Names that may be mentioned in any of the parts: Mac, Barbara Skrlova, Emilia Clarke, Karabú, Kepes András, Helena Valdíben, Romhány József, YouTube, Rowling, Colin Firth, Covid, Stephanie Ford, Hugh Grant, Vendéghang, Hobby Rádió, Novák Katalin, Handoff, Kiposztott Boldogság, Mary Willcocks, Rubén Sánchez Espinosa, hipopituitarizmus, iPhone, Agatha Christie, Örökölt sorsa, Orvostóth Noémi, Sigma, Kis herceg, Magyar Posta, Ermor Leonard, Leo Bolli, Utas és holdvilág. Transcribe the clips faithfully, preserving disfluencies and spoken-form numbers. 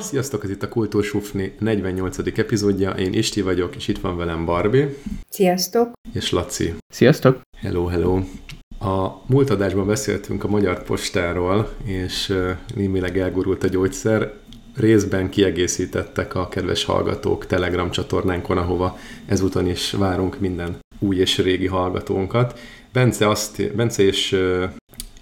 Sziasztok, ez itt a Kultúr Sufni negyvennyolcadik epizódja, én Isti vagyok, és itt van velem Barbi. Sziasztok! És Laci. Sziasztok! Hello, hello! A múlt adásban beszéltünk a Magyar Postáról, és némileg elgurult a gyógyszer. Részben kiegészítettek a kedves hallgatók Telegram csatornánkon, ahova ezúton is várunk minden új és régi hallgatónkat. Bence, azt, Bence és...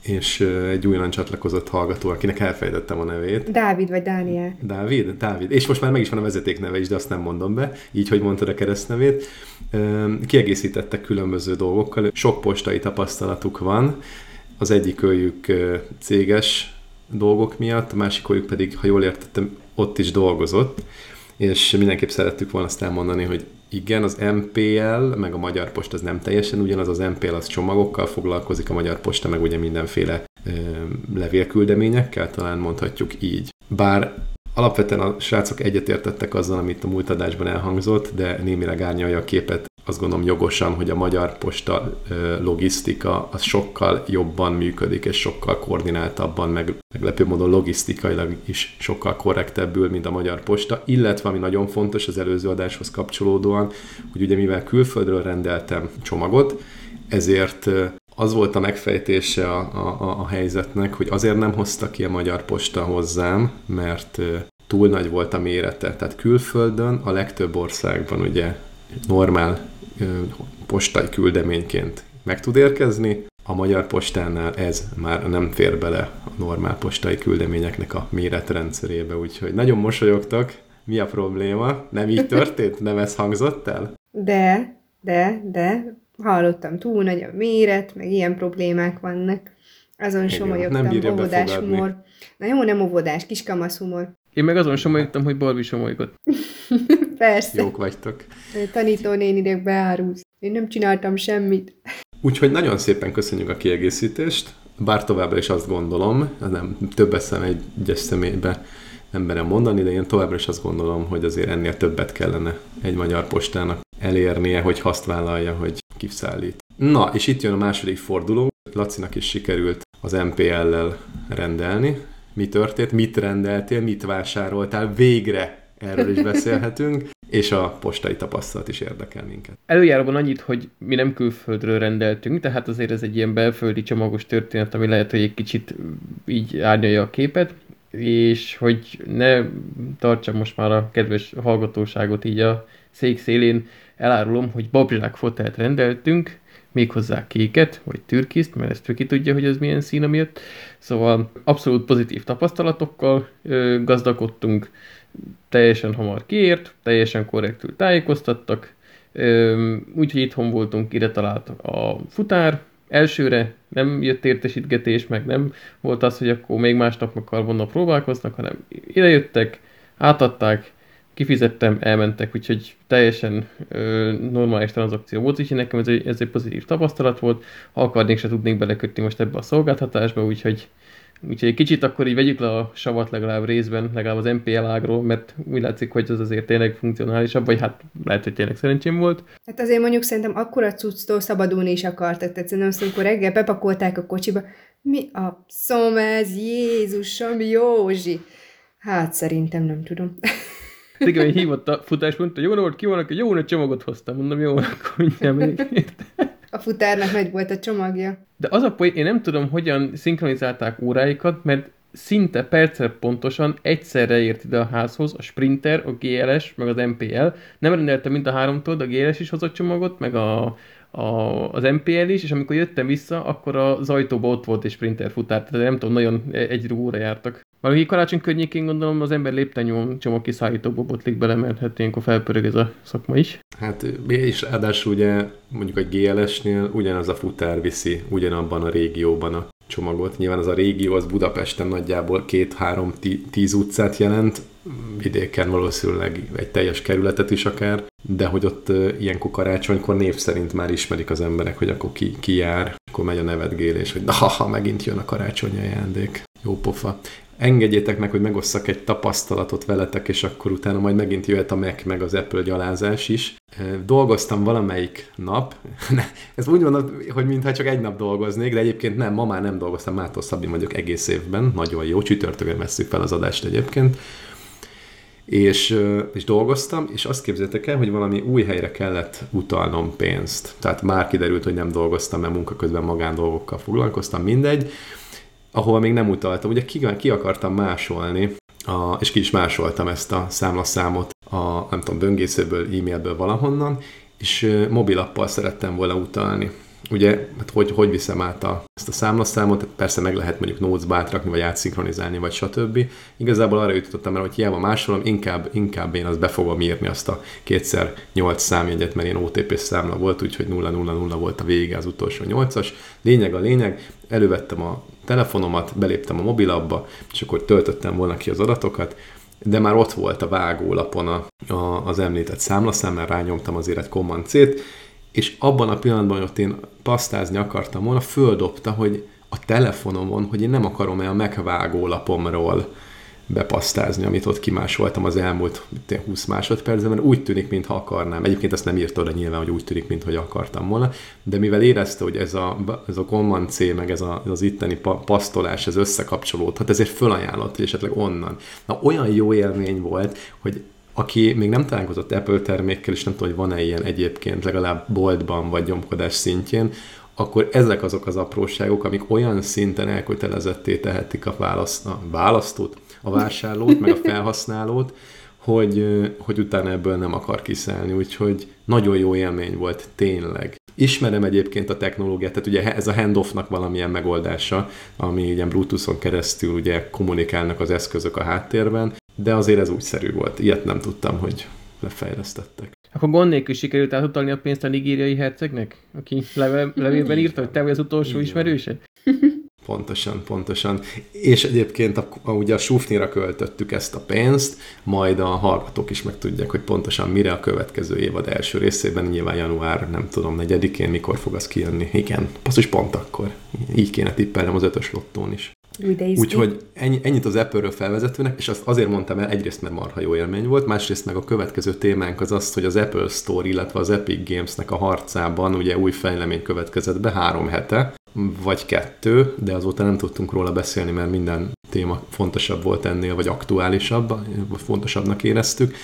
és egy újonnan csatlakozott hallgató, akinek elfejtettem a nevét. Dávid vagy Dániel. Dávid, Dávid. És most már meg is van a vezetékneve is, de azt nem mondom be, így, hogy mondtad a keresztnevét. Kiegészítettek különböző dolgokkal. Sok postai tapasztalatuk van. Az egyik őjük céges dolgok miatt, a másik őjük pedig, ha jól értettem, ott is dolgozott. És mindenképp szerettük volna azt elmondani, hogy igen, az em pé el, meg a Magyar Posta az nem teljesen ugyanaz, az em pé el az csomagokkal foglalkozik, a Magyar Posta meg ugye mindenféle ö, levélküldeményekkel, talán mondhatjuk így. Bár alapvetően a srácok egyetértettek azzal, amit a múlt adásban elhangzott, de némileg árnyalja a képet, azt gondolom jogosan, hogy a Magyar Posta ö, logisztika az sokkal jobban működik, és sokkal koordináltabban, meg meglepő módon logisztikailag is sokkal korrektebbül, mint a Magyar Posta, illetve ami nagyon fontos az előző adáshoz kapcsolódóan, hogy ugye mivel külföldről rendeltem csomagot, ezért az volt a megfejtése a, a, a helyzetnek, hogy azért nem hozta ki a Magyar Posta hozzám, mert túl nagy volt a mérete. Tehát külföldön, a legtöbb országban ugye normál postai küldeményként meg tud érkezni, a Magyar Postánál ez már nem fér bele a normál postai küldeményeknek a méretrendszerébe, úgyhogy nagyon mosolyogtak. Mi a probléma? Nem így történt? Nem ez hangzott el? De, de, de, hallottam, túl nagy a méret, meg ilyen problémák vannak. Azon somolyogtam, óvodás humor. Na jó, nem óvodás, kiskamasz humor. Én meg azon somolyogtam, hogy Barbi somolyogott. Persze. Jók vagytok. Tanítónéninek beárulsz. Én nem csináltam semmit. Úgyhogy nagyon szépen köszönjük a kiegészítést, bár továbbra is azt gondolom, nem több eszem egyes személybe nem merem mondani, de én továbbra is azt gondolom, hogy azért ennél többet kellene egy Magyar Postának elérnie, hogy azt vállalja, hogy kiszállít. Na, és itt jön a második forduló. Lacinak is sikerült az em pé el-lel rendelni. Mi történt? Mit rendeltél? Mit vásároltál? Végre! Erről is beszélhetünk, és a postai tapasztalat is érdekel minket. Előjáróban annyit, hogy mi nem külföldről rendeltünk, tehát azért ez egy ilyen belföldi csomagos történet, ami lehet, hogy egy kicsit így árnyalja a képet, és hogy ne tartsam most már a kedves hallgatóságot így a szék szélén, elárulom, hogy babzsák fotelt rendeltünk, méghozzá kéket, vagy türkiszt, mert ezt ő ki tudja, hogy ez milyen szín, ami jött. Szóval abszolút pozitív tapasztalatokkal ö, gazdagodtunk, teljesen hamar kiért, teljesen korrektül tájékoztattak, úgyhogy itthon voltunk, ide talált a futár, elsőre nem jött értesítgetés, meg nem volt az, hogy akkor még másnap meg karbonnal próbálkoznak, hanem ide jöttek, átadták, kifizettem, elmentek, úgyhogy teljesen ö, normális tranzakció volt, úgyhogy nekem ez egy, ez egy pozitív tapasztalat volt, ha akarnék, se tudnék belekötni most ebbe a szolgáltatásba, úgyhogy Úgyhogy egy kicsit akkor így vegyük le a savat legalább részben, legalább az em pé el ágról, mert úgy látszik, hogy az azért tényleg funkcionálisabb, vagy hát lehet, hogy tényleg szerencsém volt. Hát azért mondjuk szerintem akkora cucctól szabadulni is akartak, tehát szerintem amikor reggel bepakolták a kocsiba, mi a szom ez, Jézusom, Józsi? Hát szerintem nem tudom. Igen, hogy hívott a futás, mondta, jó volt, ki vannak, jó nagy csomagot hoztam, mondom, jó, akkor mindjárt még. A futárnak nagy volt a csomagja. De az a poén, én nem tudom, hogyan szinkronizálták óráikat, mert szinte percre pontosan egyszerre ért ide a házhoz a Sprinter, a gé el es, meg az em pé el. Nem rendeltem mind a háromtól, de a gé el es is hozott csomagot, meg a, a, az em pé el is, és amikor jöttem vissza, akkor az ajtóban ott volt egy Sprinter futár, tehát nem tudom, nagyon egy rúgóra jártak. Valaki karácsony környékén gondolom az ember léptenyom csomagkiszállítóba botlik bele, mert hát ilyenkor felpörög ez a szakma is. Hát és ráadásul ugye mondjuk a gé el esnél ugyanaz a futár viszi ugyanabban a régióban a csomagot. Nyilván az a régió az Budapesten nagyjából két-három tí- tíz utcát jelent, vidéken valószínűleg egy teljes kerületet is akár, de hogy ott ilyenkor karácsonykor név szerint már ismerik az emberek, hogy akkor ki, ki jár, akkor megy a nevetgélés, hogy na ha megint jön a karácsonyi ajándék. Jó pofa. engedjétek meg, hogy megosszak egy tapasztalatot veletek, és akkor utána majd megint jöhet a Mac meg az Apple gyalázás is. Dolgoztam valamelyik nap, ez úgy van, hogy mintha csak egy nap dolgoznék, de egyébként nem, ma már nem dolgoztam, mától szabni vagyok egész évben, nagyon jó, csütörtökön vesszük fel az adást egyébként, és, és dolgoztam, és azt képzeljétek el, hogy valami új helyre kellett utalnom pénzt. Tehát már kiderült, hogy nem dolgoztam, mert munkaközben magándolgokkal foglalkoztam, mindegy, ahova még nem utaltam. Ugye ki, ki akartam másolni, a, és ki is másoltam ezt a számlaszámot a, nem tudom, böngészőből, e-mailből valahonnan, és mobilappal szerettem volna utalni. Ugye, hát hogy, hogy viszem át a, ezt a számlaszámot? Persze meg lehet mondjuk notes-ba átrakni, vagy átszinkronizálni, vagy stb. Igazából arra jutottam el, hogy hiába másolom, inkább, inkább én azt be fogom írni, azt a kétszer nyolc számjegyet, mert én o té pés számla volt, úgyhogy nulla nulla nulla volt a vége, az utolsó nyolcas. Lényeg a lényeg, elővettem a telefonomat, beléptem a mobilabba, és akkor töltöttem volna ki az adatokat, de már ott volt a vágólapon a, a, az említett számlaszám, mert rányomtam azért egy command cét, és abban a pillanatban, hogy ott én pasztázni akartam volna, földobta, hogy a telefonomon, hogy én nem akarom-e a megvágólapomról bepasztázni, amit ott kimásoltam az elmúlt húsz másodpercben, mert úgy tűnik, mintha akarnám. Egyébként ezt nem írta oda nyilván, hogy úgy tűnik, mintha akartam volna, de mivel érezte, hogy ez a, ez a command cé, meg ez, a, ez az itteni pasztolás, ez összekapcsolódhat, ezért fölajánlott, és esetleg onnan. Na, olyan jó élmény volt, hogy aki még nem találkozott Apple termékkel, és nem tudom, hogy van-e ilyen egyébként, legalább boltban vagy gyomkodás szintjén, akkor ezek azok az apróságok, amik olyan szinten elkötelezetté tehetik a, választ, a választót, a vásárlót, meg a felhasználót, hogy, hogy utána ebből nem akar kiszállni, úgyhogy nagyon jó élmény volt, tényleg. Ismerem egyébként a technológiát, tehát ugye ez a Handoffnak valamilyen megoldása, ami ilyen Bluetooth-on keresztül ugye kommunikálnak az eszközök a háttérben, de azért ez újszerű volt, ilyet nem tudtam, hogy lefejlesztettek. Akkor gond nélkül sikerült átutalni a pénzt a nigériai hercegnek, aki leve, levélben írta, hogy te vagy az utolsó ismerőse? Pontosan, pontosan. És egyébként a, a, ugye a Sufnira költöttük ezt a pénzt, majd a hallgatók is megtudják, hogy pontosan mire a következő évad első részében, nyilván január, nem tudom, negyedikén, mikor fog az kijönni. Igen, basszus pont akkor. Így kéne tippelnem az ötös lottón is. Úgyhogy ennyi, ennyit az Apple-ről felvezetőnek, és azt azért mondtam el, egyrészt mert marha jó élmény volt, másrészt meg a következő témánk az az, hogy az Apple Store, illetve az Epic Games-nek a harcában ugye új fejlemény következett be három hete, vagy kettő, de azóta nem tudtunk róla beszélni, mert minden téma fontosabb volt ennél, vagy aktuálisabb, vagy fontosabbnak éreztük.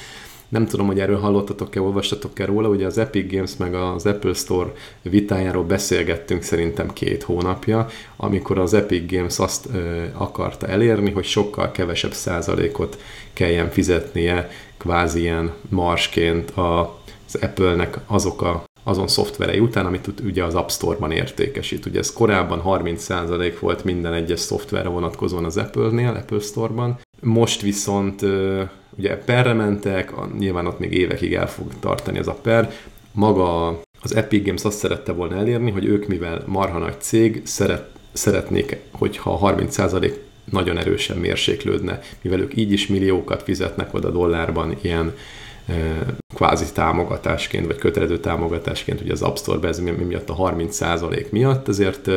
Nem tudom, hogy erről hallottatok-e, olvastatok-e róla, ugye az Epic Games meg az Apple Store vitájáról beszélgettünk szerintem két hónapja, amikor az Epic Games azt ö, akarta elérni, hogy sokkal kevesebb százalékot kelljen fizetnie kvázi ilyen marsként az Apple-nek azok a azon szoftverei után, amit ugye az App Store-ban értékesít. Ugye ez korábban harminc százalék volt minden egyes szoftverre vonatkozóan az Apple-nél, Apple Store-ban. Most viszont ugye perre mentek, nyilván ott még évekig el fog tartani ez a per. Maga az Epic Games azt szerette volna elérni, hogy ők, mivel marha nagy cég, szeret, szeretnék, hogyha a harminc százalék nagyon erősen mérséklődne, mivel ők így is milliókat fizetnek oda dollárban ilyen kvázi támogatásként, vagy kötelező támogatásként, ugye az App Store-be ez miatt a harminc százalék miatt, ezért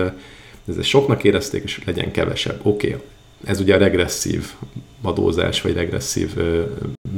ezért soknak érezték, és legyen kevesebb. Oké, okay. Ez ugye a regresszív adózás, vagy regresszív ö,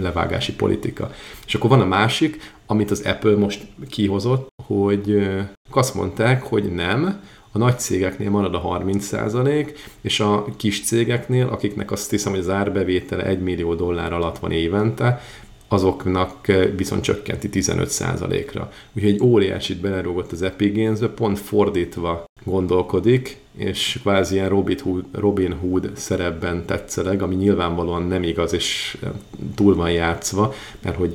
levágási politika. És akkor van a másik, amit az Apple most kihozott, hogy ö, azt mondták, hogy nem, a nagy cégeknél marad a harminc százalék, és a kis cégeknél, akiknek azt hiszem, hogy az árbevétele egy millió dollár alatt van évente, azoknak viszont csökkenti tizenöt százalékra. Úgyhogy egy óriásit belerúgott az Epic Games-be, pont fordítva gondolkodik, és kvázi ilyen Robin Hood szerepben tetszeleg, ami nyilvánvalóan nem igaz, és túl van játszva, mert hogy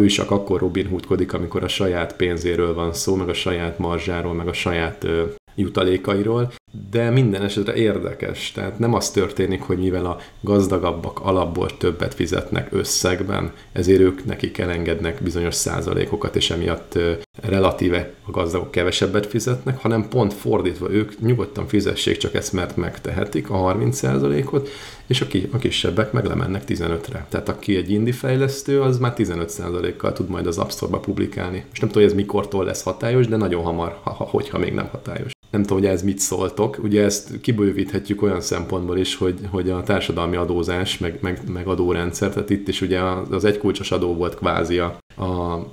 ő csak akkor Robin Hoodkodik, amikor a saját pénzéről van szó, meg a saját marzsáról, meg a saját jutalékairól, de minden esetre érdekes. Tehát nem az történik, hogy mivel a gazdagabbak alapból többet fizetnek összegben, ezért ők nekik elengednek bizonyos százalékokat, és emiatt relatíve a gazdagok kevesebbet fizetnek, hanem pont fordítva, ők nyugodtan fizessék csak ezt, mert megtehetik a harminc százalékot, és a kisebbek meg lemennek tizenötre. Tehát aki egy indie fejlesztő, az már tizenöt százalékkal tud majd az App Store-ba publikálni. Most nem tudom, hogy ez mikortól lesz hatályos, de nagyon hamar, ha, hogyha még nem hatályos. Nem tudom, hogy ez mit szóltok. Ugye ezt kibővíthetjük olyan szempontból is, hogy, hogy a társadalmi adózás, meg, meg, meg adórendszer, tehát itt is ugye az egykulcsos adó volt kvázi a,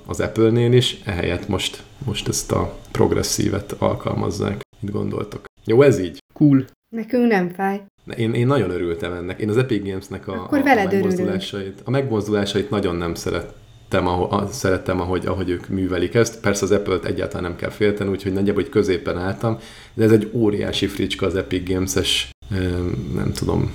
az Apple-nél is, ehelyett most, most ezt a progresszívet alkalmazzák. Mit gondoltok? Jó, ez így? Cool. Nekünk nem fáj. Én, én nagyon örültem ennek. Én az Epic Games-nek a, a megmozdulásait, a megmozdulásait nagyon nem szerettem. Ahogy, szerettem, ahogy, ahogy ők művelik ezt. Persze az Apple-t egyáltalán nem kell félteni, úgyhogy nagyjából hogy középen álltam, de ez egy óriási fricska az Epic Games-es nem tudom,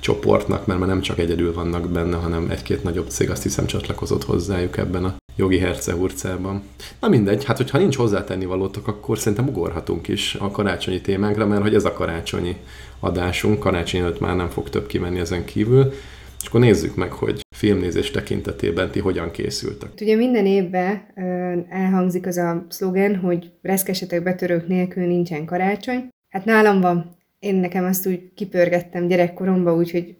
csoportnak, mert már nem csak egyedül vannak benne, hanem egy-két nagyobb cég azt hiszem csatlakozott hozzájuk ebben a jogi hercehurcában. Na mindegy, hát hogyha nincs hozzátennivalótok, akkor szerintem ugorhatunk is a karácsonyi témánkra, mert hogy ez a karácsonyi adásunk, karácsony előtt már nem fog több kimenni ezen kívül, és akkor nézzük meg, hogy filmnézés tekintetében ti hogyan készültek. Ugye minden évben elhangzik az a szlogen, hogy reszkesetek betörők nélkül nincsen karácsony. Hát nálam van. Én nekem azt úgy kipörgettem gyerekkoromban, úgyhogy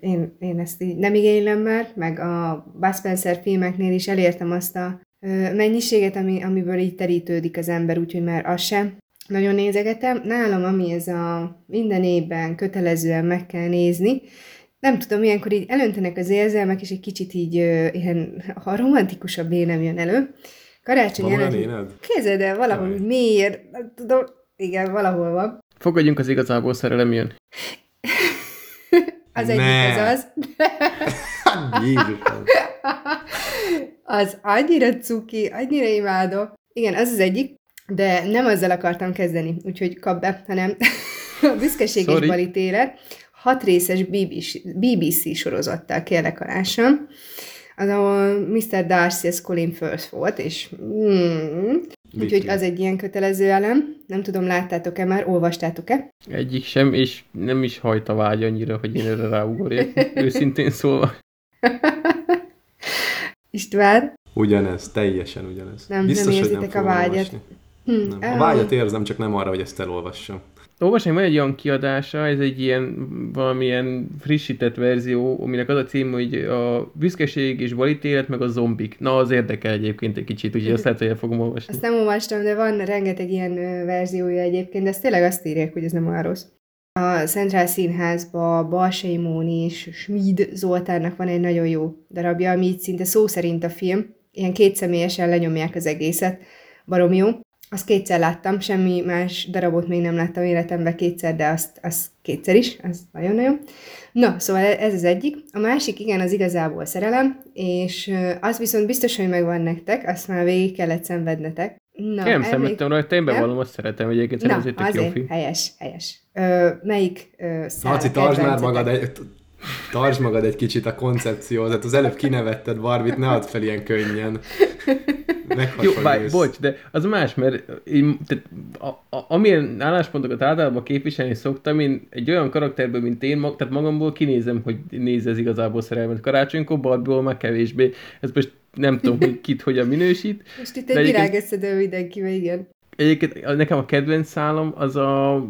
én, én ezt így nem igénylem már, meg a Bud Spencer filmeknél is elértem azt a mennyiséget, ami, amiből így terítődik az ember, úgyhogy már az sem. Nagyon nézegetem. Nálam, ami ez a minden évben kötelezően meg kell nézni, nem tudom, ilyenkor így elöntenek az érzelmek, és egy kicsit így ilyen, ha romantikusabb nem jön elő. Karácsony van előtt... Van Kézzel, de valahol Jaj. Miért? Tudom, igen, valahol van. Fogadjunk az igazából szerelem jön. az ne. Egyik az az. az annyira cuki, annyira imádok. Igen, az az egyik, de nem azzal akartam kezdeni, úgyhogy kap be, hanem a büszkeség Sorry. És balítélet. Hat részes bé bé cé sorozattal kérlek alássam, az ahol miszter Darcy, ez Colin Firth volt, és mm, úgyhogy az egy ilyen kötelező elem. Nem tudom, láttátok-e már, olvastátok-e? Egyik sem, és nem is hajt a vágy annyira, hogy én erre ráugorjak, őszintén szólva. István? Ugyanez, teljesen ugyanez. Nem, biztos, nem érzitek a vágyat. Hm, a vágyat érzem, csak nem arra, hogy ezt elolvassam. Olvasnánk, van egy olyan kiadása, ez egy ilyen valamilyen frissített verzió, aminek az a cím, hogy a büszkeség és balítélet, meg a zombik. Na, az érdekel egyébként egy kicsit, úgyhogy azt lehet, hogy el fogom olvasni. Azt nem olvastam, de van rengeteg ilyen verziója egyébként, de ezt tényleg azt írják, hogy ez nem olyan rossz. A Centrál Színházban Balsai Móni és Schmid Zoltánnak van egy nagyon jó darabja, ami így szinte szó szerint a film. Ilyen kétszemélyesen lenyomják az egészet. Barom jó. Azt kétszer láttam, semmi más darabot még nem láttam életemben kétszer, de azt, azt kétszer is, az nagyon-nagyon. Na, szóval ez az egyik. A másik, igen, az igazából szerelem, és az viszont biztos, hogy megvan nektek, azt már végig kellett szenvednetek. Na, nem szenvedtem rajta, én bevallom, azt szeretem, hogy egyébként szerezőtök jó film. Na, azért, helyes, helyes. Ö, melyik ö, szál Laci, tartsd már magad egy... Tartsd magad egy kicsit a koncepcióhoz, hát az előbb kinevetted Barbit, ne add fel ilyen könnyen. Jó, bár, bocs, de az más, mert én, tehát, a, a, amilyen álláspontokat általában képviselni szoktam, én egy olyan karakterből, mint én, mag, tehát magamból kinézem, hogy nézze ez igazából szerelmet karácsonykor, Barbiból már kevésbé. Ez most nem tudom, hogy kit hogyan minősít. Most itt egy virágeszedő mindenkivel, igen. Egyébként nekem a kedvenc szálom az a...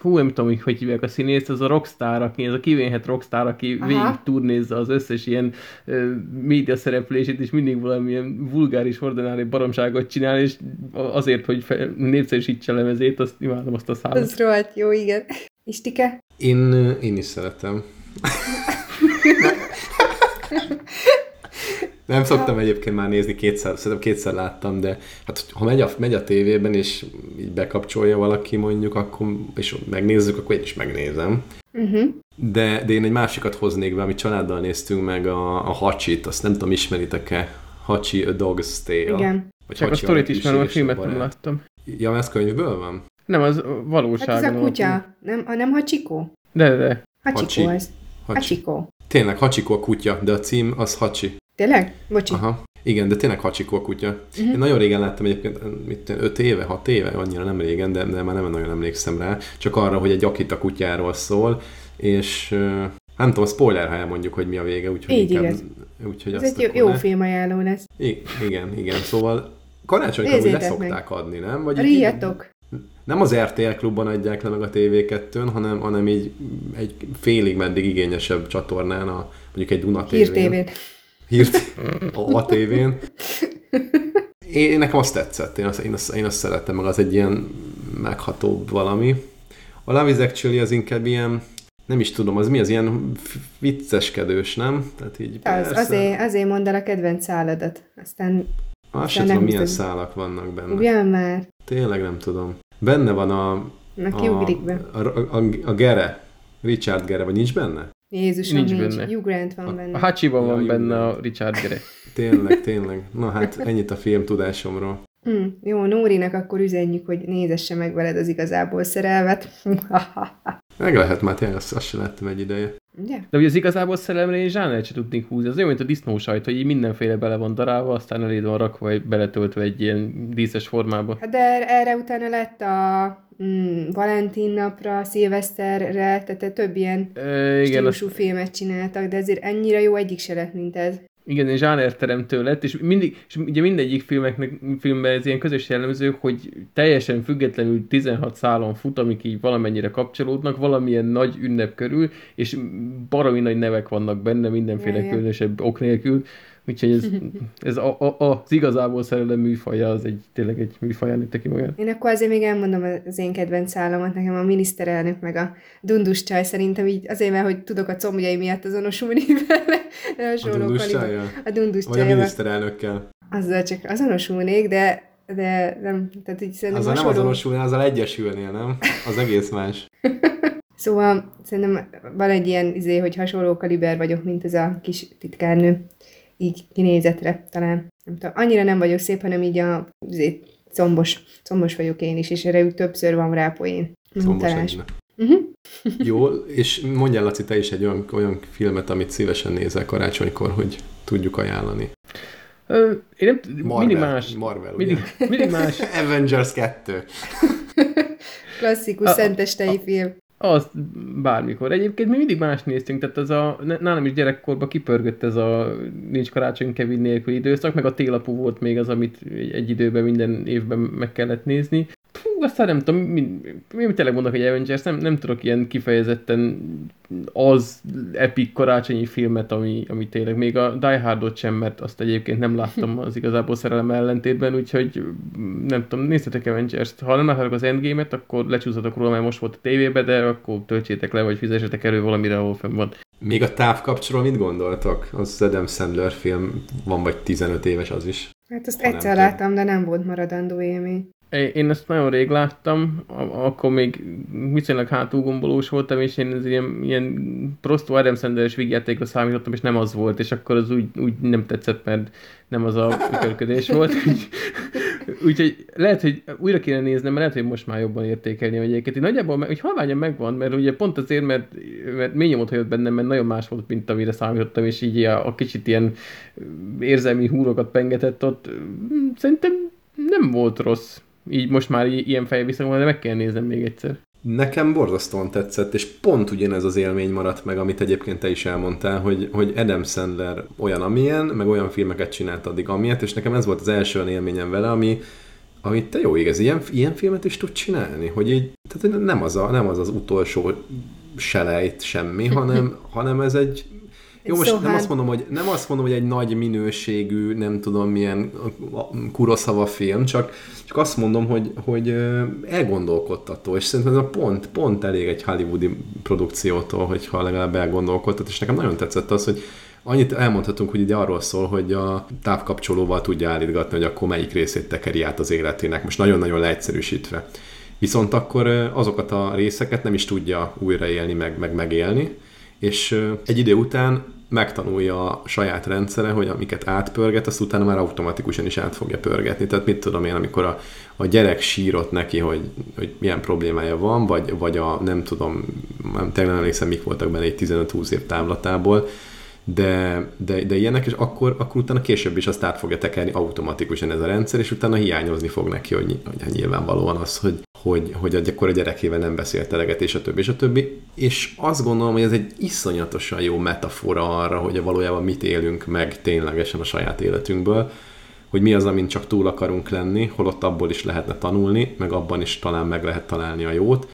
Hú, nem tudom, hogy hívják a színészt, az a rockstar, aki, ez a kivénhet rockstar, aki Aha. végig turnézza az összes ilyen ö, média szereplését, és mindig valamilyen vulgáris, ordinári baromságot csinál, és azért, hogy fel, népszerűsítse lemezét, azt imádom azt a számot. Ez rohadt jó, igen. Istike? Én, én is szeretem. Nem szoktam egyébként már nézni, kétszer, szerintem kétszer láttam, de hát ha megy a, megy a tévében, és így bekapcsolja valaki mondjuk, akkor, és megnézzük, akkor én is megnézem. Uh-huh. De, de én egy másikat hoznék be, amit családdal néztünk meg, a, a Hacsit, azt nem tudom, ismeritek-e? Hachi, A Dog's Tale. Igen. Vagy csak Hachi, a sztorit ismerem, a filmet nem láttam. Ja, ez könyvből van? Nem, az valóságon. Hát ez a kutya, nem, nem Hachiko? De, de. Hachiko ez. Hachiko. Tényleg, Hachiko a kutya, de a cím az Hachi. Tényleg? Bocsi. Aha. Igen, de tényleg Hachiko a kutya. Uh-huh. Én nagyon régen láttam egyébként, mit, öt éve, hat éve, annyira nem régen, de, de már nem nagyon emlékszem rá. Csak arra, hogy egy akita kutyáról szól, és nem tudom, spoiler, ha elmondjuk, hogy mi a vége, úgyhogy Így inkább... Igaz. Úgyhogy ez azt egy jó, jó filmajánló lesz. I- igen, igen, szóval karácsonykor úgy leszokták adni, nem? Vagy Rijatok! Nem az er té el Klubban adják le meg a té vé kettőn, hanem, hanem így egy félig meddig igényesebb csatornán, a, mondjuk egy Duna té vén. Hírt a tévén. Én, nekem azt tetszett, én azt, én azt, én azt szerettem, meg az egy ilyen meghatóbb valami. A Love is Actually az inkább ilyen, nem is tudom, az mi, az ilyen vicceskedős, nem? Tehát így az, azért, azért mondd el a kedvenc száladat. Aztán... Azt sem tudom, milyen tudom. Szálak vannak benne. Ugyan már. Tényleg nem tudom. Benne van a... A, a, a, a, a Gere. Richard Gere, vagy nincs benne? Jézusom, nincs. nincs. Benne. Hugh Grant van a, benne. A Hachiban ja, van Hugh benne Grant. A Richard Gere. Tényleg, tényleg. Na hát, ennyit a film tudásomról. Mm, jó, Nórinak akkor üzenjük, hogy nézesse meg veled az igazából szerelmet. Meg lehet már, tényleg azt, azt sem láttam egy ideje. Yeah. De ugye az igazából szerelemre én zsánert se tudnék húzni. Az olyan, mint a disznósajt, hogy így mindenféle bele van darálva, aztán eléd van rakva, vagy beletöltve egy ilyen díszes formába. Hát de erre utána lett a mm, Valentin napra, szilveszterre, tehát több ilyen e, stílusú azt... filmet csináltak, de ezért ennyire jó egyik se lett, mint ez. Igen, egy zsánerteremtő lett, és, mindig, és ugye mindegyik filmeknek, filmben ez ilyen közös jellemzők, hogy teljesen függetlenül tizenhat szálon fut, amik így valamennyire kapcsolódnak, valamilyen nagy ünnep körül, és baromi nagy nevek vannak benne, mindenféle yeah, különösebb ok nélkül, úgyhogy ez, ez a, a, a, az igazából szerelem műfaja, az egy, tényleg egy műfaján nőtte ki magát. Én akkor azért még elmondom az én kedvenc szállamat, nekem a miniszterelnök meg a dundus csaj szerintem így azért, mert hogy tudok a combjai miatt azonosulni vele. A, a dundus csajja? A dundus csajja. Vagy a miniszterelnökkel? Azzal csak azonosulnék, de, de nem. Tehát így szerintem azzal hasonló... nem azonosulnél, azzal egyesülnél, nem? Az egész más. Szóval szerintem van egy ilyen izé, hogy hasonló kaliber vagyok, mint ez a kis titkárnő. Így kinézetre talán. Nem tudom, annyira nem vagyok szép, hanem így a combos, combos vagyok én is, és erre többször van rá poén. Combos egyre. Uh-huh. Jó, és mondjál, Laci, te is egy olyan, olyan filmet, amit szívesen nézel karácsonykor, hogy tudjuk ajánlani. Ö, én nem t- Marvel, mindig más. Marvel, mindig, mindig más. Avengers kettő. Klasszikus, a, szentestei a, film. Az bármikor. Egyébként mi mindig más néztünk, tehát az a, nálam is gyerekkorban kipörgött ez a nincs karácsony Kevin nélkül időszak, meg a Télapú volt még az, amit egy időben minden évben meg kellett nézni. Pú, aztán nem tudom, mi, mi tényleg mondok, hogy Avengers, nem, nem tudok ilyen kifejezetten az epic karácsonyi filmet, ami, ami tényleg még a Die Hardot sem, mert azt egyébként nem láttam az igazából szerelem ellentétben, úgyhogy nem tudom, néztetek Avengers-t. Ha nem láthatok az Endgame-et, akkor lecsúszhatok róla, mert most volt a tévébe, de akkor töltsétek le, vagy fizessetek elő valamire, ahol fenn van. Még a Távkapcsoló mit gondoltok? Az Adam Sandler film van, vagy tizenöt éves az is. Hát azt egyszer láttam, de nem volt maradandó élmény. Én ezt nagyon rég láttam, akkor még viszonylag hátulgombolós voltam, és én az ilyen, ilyen prostó Adam Sandler-es vígjátékra számítottam, és nem az volt, és akkor az úgy, úgy nem tetszett, mert nem az a ökörködés volt. Úgyhogy lehet, hogy újra kéne néznem, mert lehet, hogy most már jobban értékelni egyébként. Én nagyjából, hogy halványan megvan, mert ugye pont azért, mert, mert mély nyomot hagyott bennem, mert nagyon más volt, mint amire számítottam, és így a, a kicsit ilyen érzelmi húrokat pengetett ott. Szerintem nem volt rossz. Így most már ilyen fejjel visszakom, de meg kell néznem még egyszer. Nekem borzasztóan tetszett, és pont ugyanez az élmény maradt meg, amit egyébként te is elmondtál, hogy, hogy Adam Sandler olyan, amilyen, meg olyan filmeket csinált addig, amilyet, és nekem ez volt az első élményem vele, ami, ami te jó igaz, ilyen, ilyen filmet is tud csinálni, hogy így, tehát nem az a, nem az, az utolsó selejt semmi, hanem, hanem ez egy... Jó, most nem azt mondom, hogy, nem azt mondom, hogy egy nagy minőségű, nem tudom milyen Kurosawa film, csak, csak azt mondom, hogy, hogy elgondolkodtató, és szerintem ez a pont, pont elég egy hollywoodi produkciótól, hogyha legalább elgondolkodtat, és nekem nagyon tetszett az, hogy annyit elmondhatunk, hogy ugye arról szól, hogy a távkapcsolóval tudja állítgatni, hogy akkor melyik részét tekeri át az életének, most nagyon-nagyon leegyszerűsítve. Viszont akkor azokat a részeket nem is tudja újraélni, meg, meg megélni, és egy idő után megtanulja a saját rendszere, hogy amiket átpörget, azt utána már automatikusan is át fogja pörgetni. Tehát mit tudom én, amikor a, a gyerek sírott neki, hogy, hogy milyen problémája van, vagy, vagy a nem tudom, nem, nem emlékszem, mik voltak benne egy tizenöt-húsz év távlatából, de, de, de ilyenek, és akkor, akkor utána később is azt át fogja tekerni automatikusan ez a rendszer, és utána hiányozni fog neki, hogy, hogy nyilvánvalóan az, hogy hogy, hogy akkor a gyerekével nem beszélt eleget, és a többi, és a többi. És azt gondolom, hogy ez egy iszonyatosan jó metafora arra, hogy valójában mit élünk meg ténylegesen a saját életünkből, hogy mi az, amin csak túl akarunk lenni, holott abból is lehetne tanulni, meg abban is talán meg lehet találni a jót.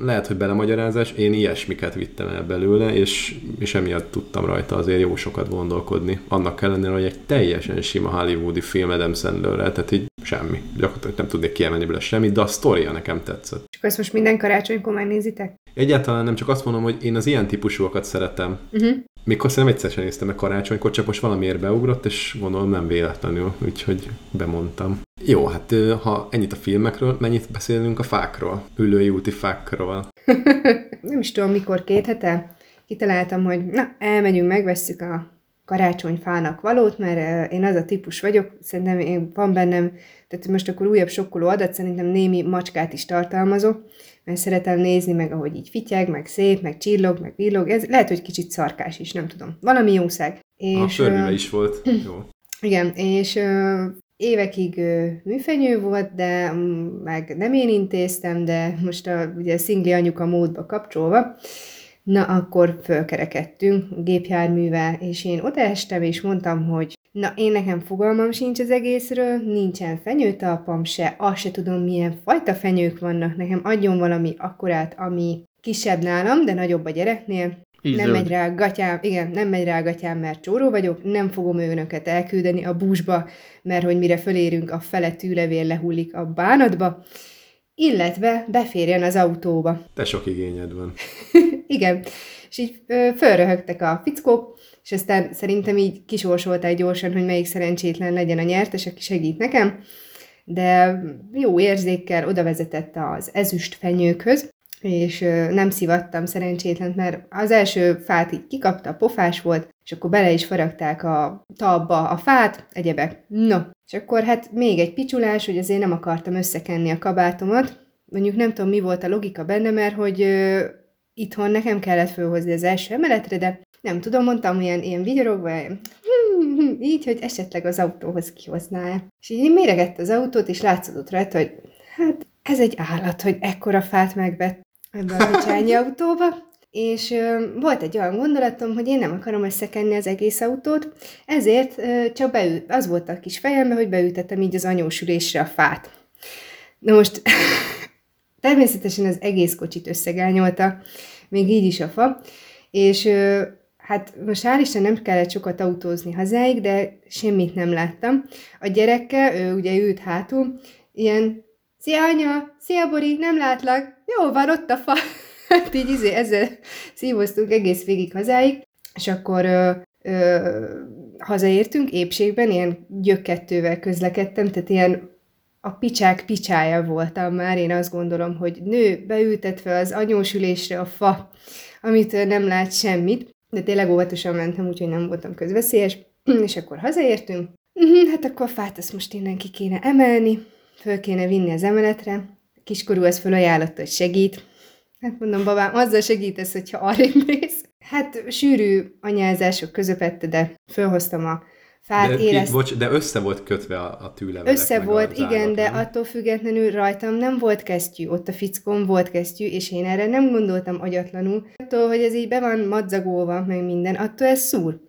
Lehet, hogy belemagyarázás, én ilyesmiket vittem el belőle, és, és emiatt tudtam rajta azért jó sokat gondolkodni. Annak ellenére, hogy egy teljesen sima hollywoodi film Adam Sandlerrel, tehát így semmi. Gyakorlatilag nem tudnék kiemelni belőle semmit, de a sztoria nekem tetszett. És akkor ezt most minden karácsonykor megnézitek? Egyáltalán nem, csak azt mondom, hogy én az ilyen típusúakat szeretem. Uh-huh. Mikor szerintem egyszer sem néztem meg karácsonykor, csak most valamiért beugrott, és gondolom nem véletlenül, úgyhogy bemondtam. Jó, hát ha ennyit a filmekről, mennyit beszélünk a fákról? Üllői úti fákról. Nem is tudom, mikor, két hete kitaláltam, hogy na, elmegyünk, megvesszük a karácsonyfának valót, mert én az a típus vagyok, szerintem én, van bennem, tehát most akkor újabb sokkoló adat, szerintem némi macskát is tartalmazok, mert szeretem nézni meg, ahogy így fityeg, meg szép, meg csillog, meg villog, ez lehet, hogy kicsit szarkás is, nem tudom. Valami jószág. A Förmüle is volt. Jó. Igen, és évekig műfenyő volt, de meg nem én intéztem, de most a, ugye a szingli anyuka módba kapcsolva, na, akkor fölkerekedtünk gépjárművel, és én odaestem, és mondtam, hogy na, én nekem fogalmam sincs az egészről, nincsen fenyőtalpam se, azt se tudom, milyen fajta fenyők vannak, nekem adjon valami akkorát, ami kisebb nálam, de nagyobb a gyereknél. Ízöld. Nem megy rá gatyám, igen, nem megy rá gatyám, mert csóró vagyok, nem fogom önöket elküldeni a búzsba, mert hogy mire fölérünk, a fele tűlevél lehullik a bánatba, illetve beférjen az autóba. Te sok igényed van. Igen, és így fölröhögtek a fickók, és aztán szerintem így kisorsolták gyorsan, hogy melyik szerencsétlen legyen a nyertes, aki segít nekem, de jó érzékkel odavezetett az ezüst fenyőkhöz, és nem szivattam szerencsétlent, mert az első fát így kikapta, pofás volt, és akkor bele is faragták a talba a fát, egyebek. No, és akkor hát még egy picsulás, hogy azért nem akartam összekenni a kabátomat, mondjuk nem tudom, mi volt a logika benne, mert hogy... itthon nekem kellett fölhozni az első emeletre, de nem tudom, mondtam, ilyen, ilyen vigyorogva, így, hogy esetleg az autóhoz kihozná. És így méregett az autót, és látszott rajta, hogy hát ez egy állat, hogy ekkora fát megvett ebben a kicsányi autóba. És ö, volt egy olyan gondolatom, hogy én nem akarom összekenni az egész autót, ezért ö, csak beül, az volt a kis fejemben, hogy beültetem így az anyósülésre a fát. Na most... természetesen az egész kocsit összegányolta, még így is a fa, és hát most hál' Isten nem kellett sokat autózni hazáig, de semmit nem láttam. A gyerekkel, ő ugye ült hátul, ilyen, szia anya, szia Bori, nem látlak, jó van, ott a fa. Hát így izé, ezzel szívoztunk egész végig hazáig, és akkor ö, ö, hazaértünk épségben, ilyen gyökkettővel közlekedtem, tehát ilyen a picsák picsája voltam már, én azt gondolom, hogy nő, beültetve az anyósülésre a fa, amitől nem lát semmit, de tényleg óvatosan mentem, úgyhogy nem voltam közveszélyes, és akkor hazaértünk. Hát akkor a fát azt most innen ki kéne emelni, föl kéne vinni az emeletre, a kiskorú az fölajánlotta, hogy segít. Hát mondom, babám, azzal segítesz, hogyha arrébb mész. Hát sűrű anyázások közepette, de fölhoztam a fát, de, érezt... bocs, de össze volt kötve a, a tűlevelek. Össze volt, igen, állat, de nem? Attól függetlenül rajtam nem volt kesztyű, ott a fickón volt kesztyű, és én erre nem gondoltam agyatlanul. Attól, hogy ez így be van madzagolva, meg minden, attól ez szúr.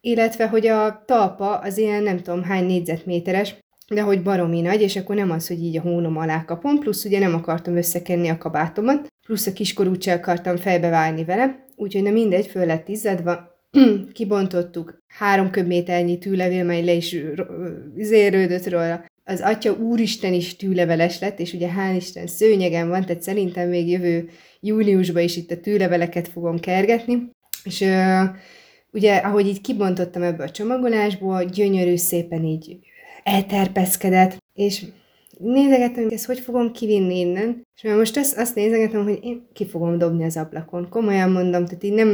Illetve, hogy a talpa az ilyen nem tudom hány négyzetméteres, de hogy baromi nagy, és akkor nem az, hogy így a hónom alá kapom, plusz ugye nem akartam összekenni a kabátomat, plusz a kiskorút se akartam fejbeválni vele, úgyhogy na mindegy, föl lett izzadva. Kibontottuk, három köbméternyi tűlevél, mely le is zérődött róla. Az atya úristen is tűleveles lett, és ugye hál' Isten szőnyegen van, tehát szerintem még jövő júniusban is itt a tűleveleket fogom kergetni. És ö, ugye, ahogy így kibontottam ebből a csomagolásból, gyönyörű szépen így elterpeszkedett, és nézegettem, hogy ezt hogy fogom kivinni innen. És már most azt, azt nézegetem, hogy én ki fogom dobni az ablakon. Komolyan mondom, tehát így nem...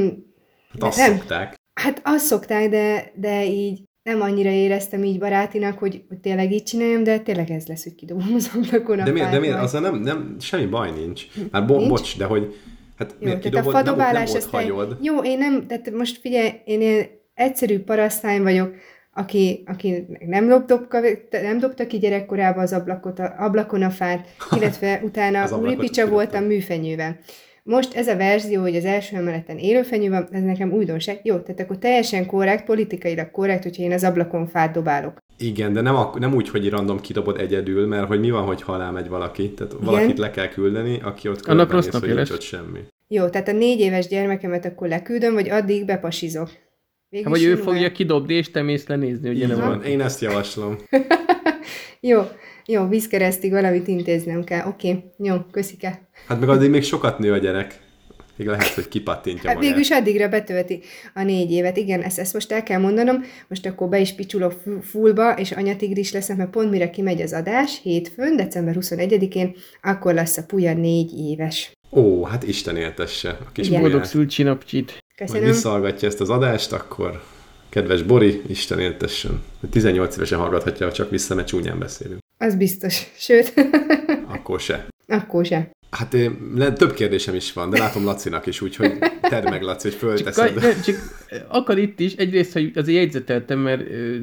Hát azt nem, szokták. Hát azt szokták, de, de így nem annyira éreztem így barátinak, hogy tényleg így csináljam, de tényleg ez lesz, hogy kidobom az ablakon a De miért? De miért? Azzal nem, nem, semmi baj nincs. Már bo- nincs? Bocs, de hogy hát jó, miért kidobod, a nem, nem ott hagyod. Jó, én nem, tehát most figyelj, én ilyen egyszerű parasztány vagyok, aki, aki nem, dobdobka, nem dobta ki gyerekkorában az ablakot, a, ablakon a fát, illetve utána úripicsa voltam műfenyővel. Most ez a verzió, hogy az első emeleten élőfenyő van, ez nekem újdonság. Jó, tehát akkor teljesen korrekt, politikailag korrekt, hogyha én az ablakon fát dobálok. Igen, de nem, ak- nem úgy, hogy random kidobod egyedül, mert hogy mi van, hogy halál megy valaki. Tehát igen, valakit le kell küldeni, aki ott körülbelül néz, hogy nincs ott semmi. Jó, tehát a négy éves gyermekemet akkor leküldöm, vagy addig bepasizok. Végül hát, vagy ő fogja kidobni, és te mész lenézni, hogy jelen van. Én ezt javaslom. Jó, jó, vízkeresztig valamit intéznem kell. Oké, okay. Jó, köszike. Hát meg addig még sokat nő a gyerek. Még lehet, hogy kipattintja hát magát. Végülis addigra betölti a négy évet. Igen, ezt, ezt most el kell mondanom. Most akkor be is picsulok fullba, és anyatigris leszek, mert pont mire kimegy az adás, hétfőn, december huszonegyedikén, akkor lesz a Puja négy éves. Ó, hát Isten éltesse a kis Puja. Boldog szülcsinapcsit. Köszönöm. Ha visszahallgatja ezt az adást, akkor kedves Bori, Isten éltessen. tizennyolc évesen hallgathatja, ha csak vissza, mert csúnyán beszélünk. Az biztos. Sőt. Akkor se. Akkor se. Hát én, több kérdésem is van, de látom Lacinak is, úgyhogy tedd meg, Laci, és fölteszed. Csak, nem, csak akar itt is, egyrészt, hogy azért jegyzeteltem, mert ö,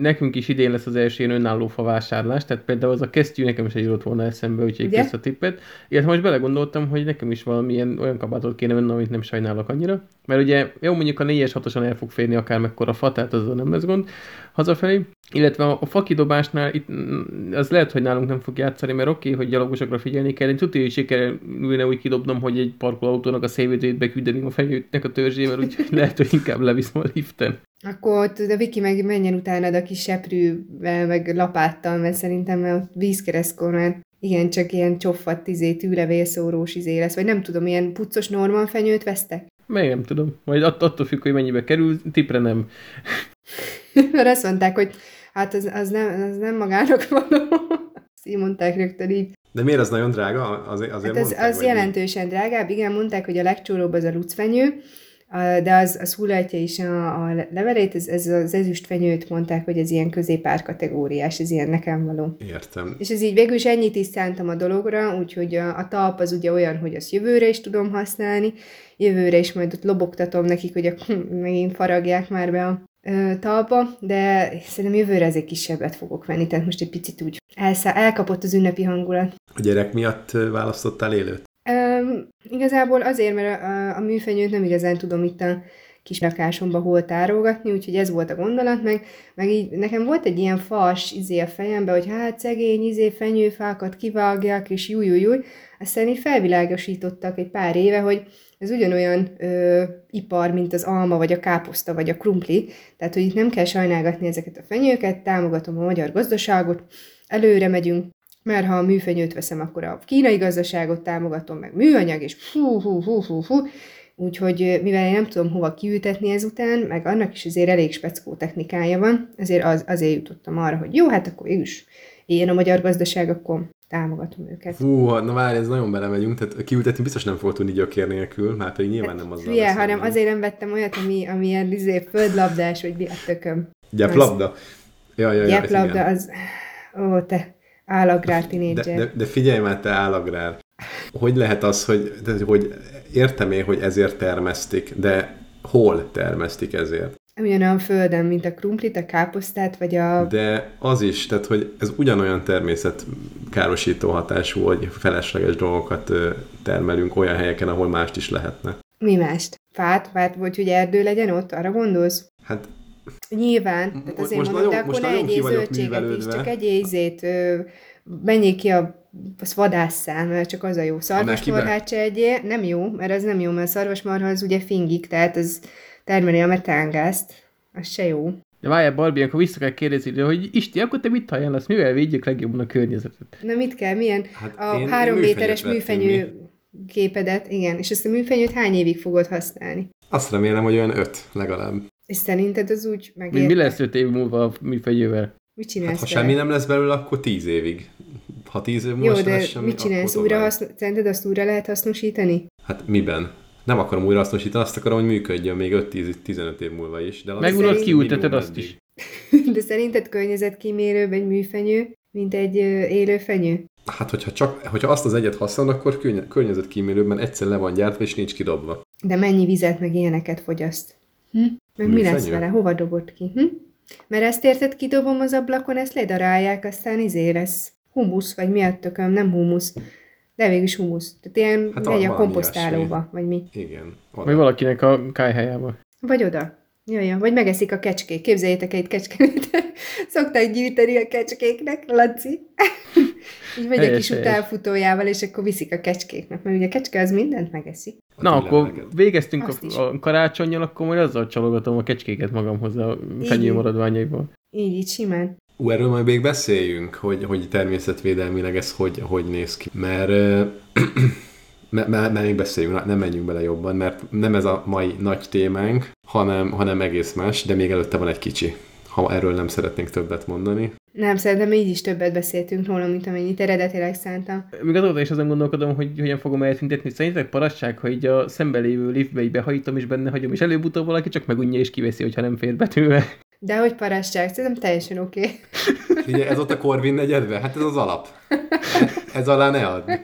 nekünk is idén lesz az első ilyen önálló favásárlás, tehát például az a kesztyű nekem is egy ott volna eszembe, úgyhogy kösz a tippet. Illetve most belegondoltam, hogy nekem is valamilyen olyan kabátot kéne venni, amit nem sajnálok annyira, mert ugye jó, mondjuk a négyes hatoson el fog férni akár mekkora fa, tehát azzal nem lesz gond hazafelé. Illetve a, a fakidobásnál itt, az lehet, hogy nálunk nem fog játszani, mert oké, okay, hogy gyalogosokra figyelni kell, én tudja, hogy sikerülne úgy kidobnom, hogy egy parkolóautónak a szélvédőjét beküldeném a fenyőtnek a törzsével, úgyhogy lehet, hogy inkább leviszem a liften. Akkor ott a Viki meg menjen utánad a kis seprűvel, meg lapáttal, mert szerintem a vízkeresztkorán igen, csak ilyen csoffadt izé, tűlevélszórós izé lesz, vagy nem tudom, ilyen puccos norman fenyőt vesztek? Meg nem tudom, majd att- attól függ, hogy mennyibe kerül, tipre nem. Mert azt mondták, hogy hát az, az, nem, az nem magának való. Ezt így mondták rögtön így. De miért az nagyon drága? Az, azért hát az, mondták, az jelentősen mi? Drágább. Igen, mondták, hogy a legcsóróbb az a lucfenyő, de az, az hullatja is a, a levelét, ez, ez az ezüstfenyőt mondták, hogy ez ilyen középár kategóriás, ez ilyen nekem való. Értem. És ez így végül is ennyit is szántam a dologra, úgyhogy a, a talp az ugye olyan, hogy azt jövőre is tudom használni, jövőre is majd ott lobogtatom nekik, hogy a, megint faragják már be a talpa, de szerintem jövőre azért kisebbet fogok venni, tehát most egy picit úgy elszá- elkapott az ünnepi hangulat. A gyerek miatt választottál élőt? Um, igazából azért, mert a, a műfenyőt nem igazán tudom itt a kis lakásomba hol tárogatni, úgyhogy ez volt a gondolat, meg, meg így nekem volt egy ilyen fals izé a fejembe, hogy hát szegény izé fenyőfákat kivágják, és jújújúj, aztán így felvilágosítottak egy pár éve, hogy ez ugyanolyan ö, ipar, mint az alma, vagy a káposzta, vagy a krumpli, tehát hogy itt nem kell sajnálgatni ezeket a fenyőket, támogatom a magyar gazdaságot, előre megyünk, mert ha a műfenyőt veszem, akkor a kínai gazdaságot támogatom, meg műanyag, és hú, hú, hú, hú, hú. Úgyhogy mivel én nem tudom hova kiültetni ezután, meg annak is azért elég speckó technikája van, azért az, azért jutottam arra, hogy jó, hát akkor ő is éljen a magyar gazdaság, akkor támogatom őket. Hú, na várj, ez nagyon belemegyünk, tehát kiültetni biztos nem fog tudni gyökér nélkül, már pedig nyilván hát, nem azzal lesz. Hanem azért nem vettem olyat, ami, ami ilyen izé, földlabdás, vagy mi a tököm. Gyeplabda. Ja, ja, ja, gyeplabda az... Ó, te állagrár tínédzser. De, de, de figyelj már, te állagrár. Hogy lehet az, hogy, hogy értem én, hogy ezért termesztik, de hol termesztik ezért? Ugyanolyan földön, mint a krumplit, a káposztát, vagy a... De az is, tehát, hogy ez ugyanolyan természetkárosító hatású, hogy felesleges dolgokat termelünk olyan helyeken, ahol mást is lehetne. Mi mást? Fát? Fát? Vagy hogy erdő legyen ott? Arra gondolsz? Hát... Nyilván. Tehát azért most mondom, nagyon, de akkor ne egyéb zöldséget is, csak egyézét menjék ki a az vadásszál, mert csak az a jó. Szarvasmarhát se egyél, nem jó, mert az nem jó, mert a szarvasmarha az ugye fingik, tehát az termeli a metángázt, az se jó. De várjál, Barbi, akkor vissza kell kérdezni, hogy Isti, akkor te mit ajánlasz, mivel védjük legjobban a környezetet? Na mit kell, milyen? Hát a három méteres műfenyő képedet, igen, és ezt a műfenyőt hány évig fogod használni? Azt remélem, hogy olyan öt legalább. És szerinted az úgy megérte? Mi lesz öt év múlva a műfenyővel? Mit csinálsz? Hát, ha semmi nem lesz belőle, akkor tíz évig. Ha tíz év múlva lesz semmi, akkor tovább. Jó, de mit csinálsz? Újra haszn... Szerinted azt újra lehet hasznosítani? Hát miben? Nem akarom újra hasznosítani, azt akarom, hogy működjön még öt-tíz-tizenöt év múlva is. Megúrod, kiülteted azt is. De szerinted környezetkímélőbb egy műfenyő, mint egy élő fenyő? Hát, hogyha, csak, hogyha azt az egyet használod, akkor körny- környezetkímélőbben egyszer le van gyártva, és nincs kidobva. De mennyi vizet meg ilyeneket fogyaszt? Hm? Meg mi lesz vele? Hova dobod ki? Hm? Mert ezt érted, kidobom az ablakon, ezt ledarálják, aztán izé lesz. Humusz, vagy mi a tököm, nem humusz. De végül is humusz. Tehát ilyen hát megy a komposztálóba, ilyesmi. Vagy mi. Igen. Oda. Vagy valakinek a kályhájába. Vagy oda. Jajon, vagy megeszik a kecskék. Képzeljétek egy kecskét. Szokták gyűjteni a kecskéknek, Laci. Így megy egy kis utánfutójával, és akkor viszik a kecskéknek. Mert ugye a kecske az mindent megeszik. Na, akkor leged. Végeztünk a, a karácsonnyal, akkor majd azzal csalogatom a kecskéket magamhoz a fenyő maradványaiból. Így, így simán. Ú, erről majd még beszéljünk, hogy, hogy természetvédelmileg ez hogy, hogy néz ki. Mert, mert, mert még beszéljünk, nem menjünk bele jobban, mert nem ez a mai nagy témánk, hanem, hanem egész más, de még előtte van egy kicsi, ha erről nem szeretnénk többet mondani. Nem, szerintem így is többet beszéltünk róla, mint amennyit eredetileg szántam. Még azóta is azon gondolkodom, hogy hogyan fogom eltüntetni. Szerintetek parasság, ha így a szembelévő liftbe így behajítom és benne hagyom, és előbb-utóbb valaki csak megunja és kiveszi, hogyha nem fér betűvel. De hogy parasság, szerintem teljesen oké. Okay. Ugye ez ott a Corvin negyedve? Hát ez az alap. Ez alá ne adni.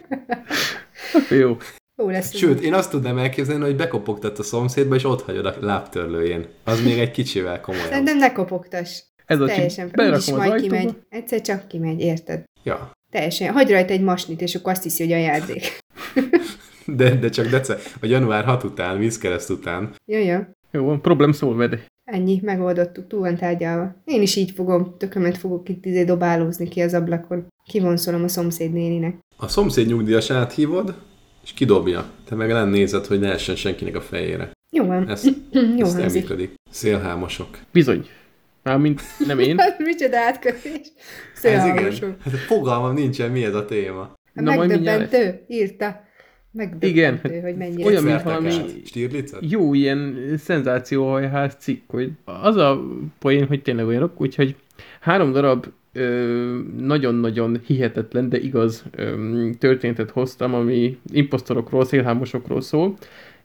Jó. Ó, sőt, én azt tudnám elképzelni, hogy bekopogtat a szomszédba, és ott hagyod a lábtörlőjén. Az még egy kicsivel komolyabb. Szerintem ne kopogtass. Ez teljesen fel. Úgyis majd ajtóba. Kimegy. Egyszer csak kimegy, érted? Ja. Teljesen. Hagyj rajta egy masnit, és akkor azt hiszi, hogy ajándék. de, de csak december, vagy január hatodika után, vízkereszt után. Jó, jó. Jó van, problem solved. Ennyi, megoldottuk, túl van tárgyalva. Én is így fogom, tökömet fogok itt izé dobálózni ki az ablakon. Kivonszolom a szomszéd néninek. A szomszéd nyugdíjas áthívod, és kidobja. Te meg lennézed, hogy ne essen senkinek a fejére. Jó van. Ez, jó ez működik. Szélhámosok. Bizony. Mármint nem én. Micsoda átkötés. Szélhámosok. Hát fogalmam nincsen, mi ez a téma. A na, megdöbbentő, írta. Megdöbbentő, igen, hogy mennyire olyan, mint valami jó ilyen szenzációhajház cikk, hogy az a poén, hogy tényleg olyanok, úgyhogy három darab ö, nagyon-nagyon hihetetlen, de igaz ö, történetet hoztam, ami imposztorokról, szélhámosokról szól,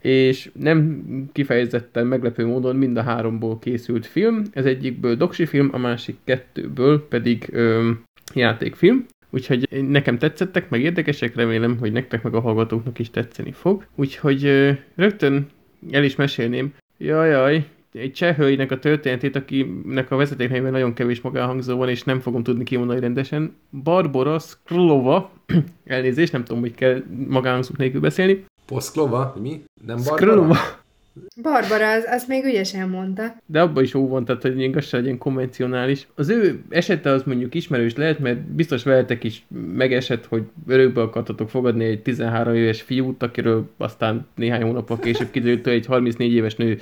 és nem kifejezetten meglepő módon mind a háromból készült film, ez egyikből doksifilm, a másik kettőből pedig ö, játékfilm. Úgyhogy nekem tetszettek, meg érdekesek, remélem, hogy nektek meg a hallgatóknak is tetszeni fog. Úgyhogy ö, rögtön el is mesélném. Jajjaj, egy cseh hölgynek a történetét, akinek a vezetéknevében nagyon kevés magánhangzó van, és nem fogom tudni kimondani rendesen. Barbara Skrlova, elnézést, nem tudom, hogy kell magánhangzók nélkül beszélni. Poszklova? Mi? Nem Barbara? Skrlova. Barbara, az, az még ügyesen mondta. De abban is óvon, tehát hogy én gazsa legyen konvencionális. Az ő esete az mondjuk ismerős lehet, mert biztos veletek is megesett, hogy örökbe akartatok fogadni egy tizenhárom éves fiút, akiről aztán néhány hónappal később kiderült, hogy egy harmincnégy éves nő.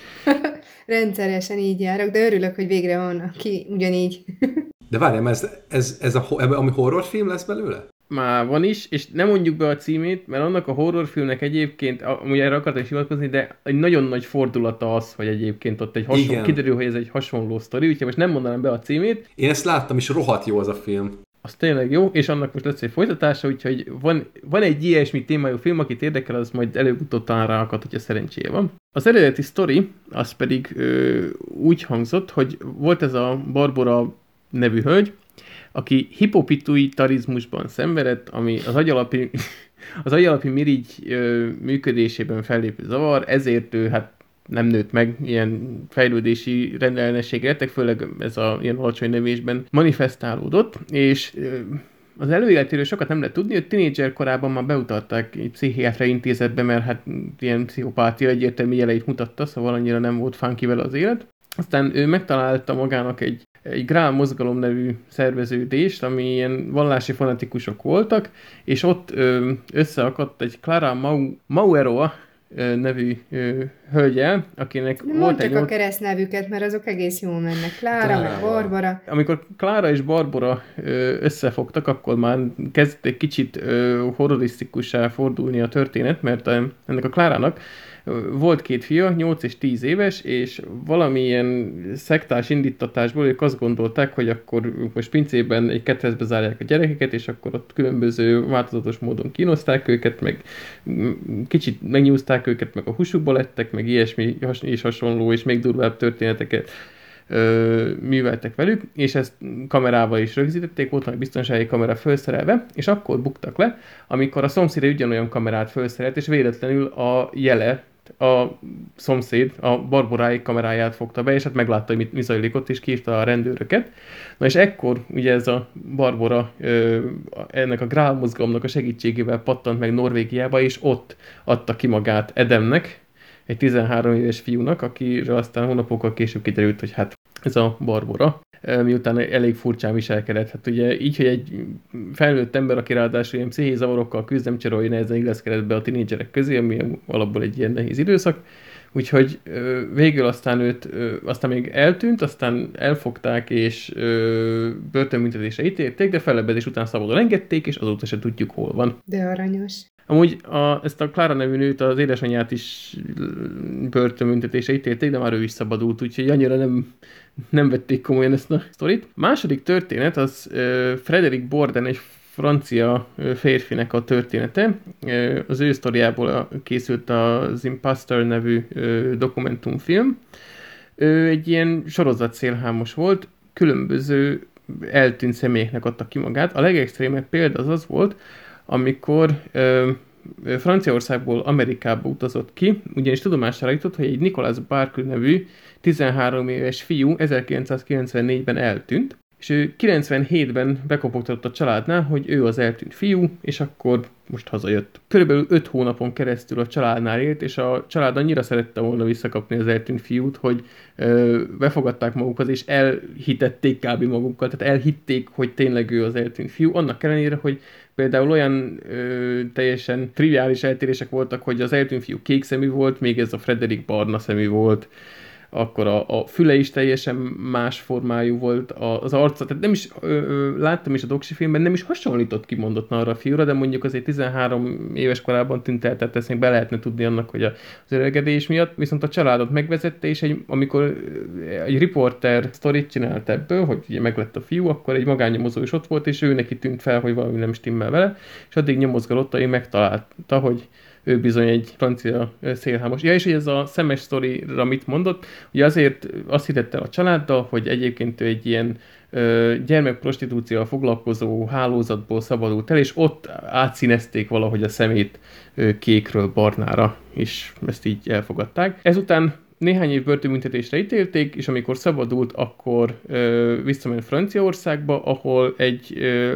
Rendszeresen így járok, de örülök, hogy végre van, aki ugyanígy. De várjál, ez, ez, ez a, ami horrorfilm lesz belőle? Már van is, és nem mondjuk be a címét, mert annak a horrorfilmnek egyébként, amúgy erre akartam is hivatkozni, de egy nagyon nagy fordulata az, hogy egyébként ott egy hasonló, kiderül, hogy ez egy hasonló sztori, úgyhogy most nem mondanám be a címét. Én ezt láttam, és rohadt jó az a film. Az tényleg jó, és annak most lesz egy folytatása, úgyhogy van, van egy ilyesmi témájú film, akit érdekel, az majd előbb-utóbb talán ráakad, hogyha szerencséje van. Az eredeti sztori, az pedig ö, úgy hangzott, hogy volt ez a Barbara nevű hölgy, aki hipopituitarizmusban szenvedett, ami az agyalapi, az agyalapi mirigy működésében fellépő zavar, ezért ő hát nem nőtt meg, ilyen fejlődési rendellenességre lettek, főleg ez a ilyen alacsony növésben manifestálódott, és az előéletéről sokat nem lehet tudni, hogy tínédzser korában már beutalták egy pszichiátriai intézetbe, mert hát ilyen pszichopátia egyértelmű jeleit mutatta, szóval annyira nem volt funky vele az élet. Aztán ő megtalálta magának egy egy GRÁM Mozgalom nevű szerveződést, ami ilyen vallási fanatikusok voltak, és ott ö, összeakadt egy Clara Mau- Maueroa ö, nevű ö, hölgyel, akinek de volt egy... Mondd csak a keresztnevüket, mert azok egész jól mennek. Clara, meg Barbara. Amikor Clara és Barbara ö, összefogtak, akkor már kezdett egy kicsit ö, horrorisztikussá fordulni a történet, mert a, ennek a Clárának volt két fia, nyolc és tíz éves, és valamilyen szektás indítatásból ők azt gondolták, hogy akkor most pincében egy ketrezbe zárják a gyerekeket, és akkor ott különböző változatos módon kínozták őket, meg kicsit megnyúzták őket, meg a húsukba lettek, meg ilyesmi is hasonló, és még durvább történeteket ö, műveltek velük, és ezt kamerával is rögzítették, volt nagy biztonsági kamera felszerelve, és akkor buktak le, amikor a szomszéd ugyanolyan kamerát felszerelt, és véletlenül a jele a szomszéd a Barborái kameráját fogta be, és hát meglátta, hogy mit, mi zajlik ott, és kihívta a rendőröket. Na és ekkor ugye ez a Barbara ö, ennek a grál mozgalomnak a segítségével pattant meg Norvégiába, és ott adta ki magát Edemnek, egy tizenhárom éves fiúnak, akiről aztán hónapokkal később kiderült, hogy hát ez a Barbara. miután elég furcsán viselkedett. Hát ugye így, hogy egy felnőtt ember, aki ráadásul ilyen pszichés zavarokkal küzd, nem csorolja, hogy nehezen illeszkedett be a tinédzserek közé, ami alapból egy ilyen nehéz időszak. Úgyhogy végül aztán őt, aztán még eltűnt, aztán elfogták és börtönbüntetésre ítélték, de fellebbezés után szabadon engedték, és azóta se tudjuk, hol van. De aranyos. Amúgy a, ezt a Clara nevű nőt, az édesanyját is börtönbüntetésre ítélték, de már ő is szabadult, úgyhogy annyira nem, nem vették komolyan ezt a sztorit. A második történet az Frédéric Bourdin, egy francia férfinek a története. Az ő sztoriából készült az Imposter nevű dokumentumfilm. Ő egy ilyen sorozatszélhámos volt, különböző eltűnt személyeknek adta ki magát. A legextrémebb példa az az volt, amikor ö, Franciaországból Amerikába utazott ki, ugyanis tudomására jutott, hogy egy Nikolás Barkley nevű tizenhárom éves fiú ezerkilencszázkilencvennégyben eltűnt, és ő kilencvenhétben bekopogtatott a családnál, hogy ő az eltűnt fiú, és akkor most hazajött. Körülbelül öt hónapon keresztül a családnál élt, és a család annyira szerette volna visszakapni az eltűnt fiút, hogy ö, befogadták magukhoz, és elhitették kb. Magukkal, tehát elhitték, hogy tényleg ő az eltűnt fiú, annak ellenére, hogy például olyan ö, teljesen triviális eltérések voltak, hogy az eltűnt fiú kék szemű volt, még ez a Frédéric barna szemű volt, akkor a, a füle is teljesen más formájú volt, az arca, tehát nem is, ö, ö, láttam is a doksi filmben, nem is hasonlított kimondottan arra a fiúra, de mondjuk azért tizenhárom éves korában tűnt el, tehát ezt még be lehetne tudni annak, hogy az öregedés miatt, viszont a családot megvezette, és egy, amikor egy riporter sztorit csinált ebből, hogy ugye meglett a fiú, akkor egy magánnyomozó is ott volt, és ő neki tűnt fel, hogy valami nem stimmel vele, és addig nyomozgalotta, ő megtalálta, hogy ő bizony egy francia szélhámos. Ja, és hogy ez a szemes sztorira mit mondott, ugye azért azt hittette a családdal, hogy egyébként ő egy ilyen ö, gyermekprostitúcióval foglalkozó hálózatból szabadult el, és ott átszínezték valahogy a szemét ö, kékről barnára, és ezt így elfogadták. Ezután néhány év börtönbüntetésre ítélték, és amikor szabadult, akkor ö, visszament Franciaországba, ahol egy ö,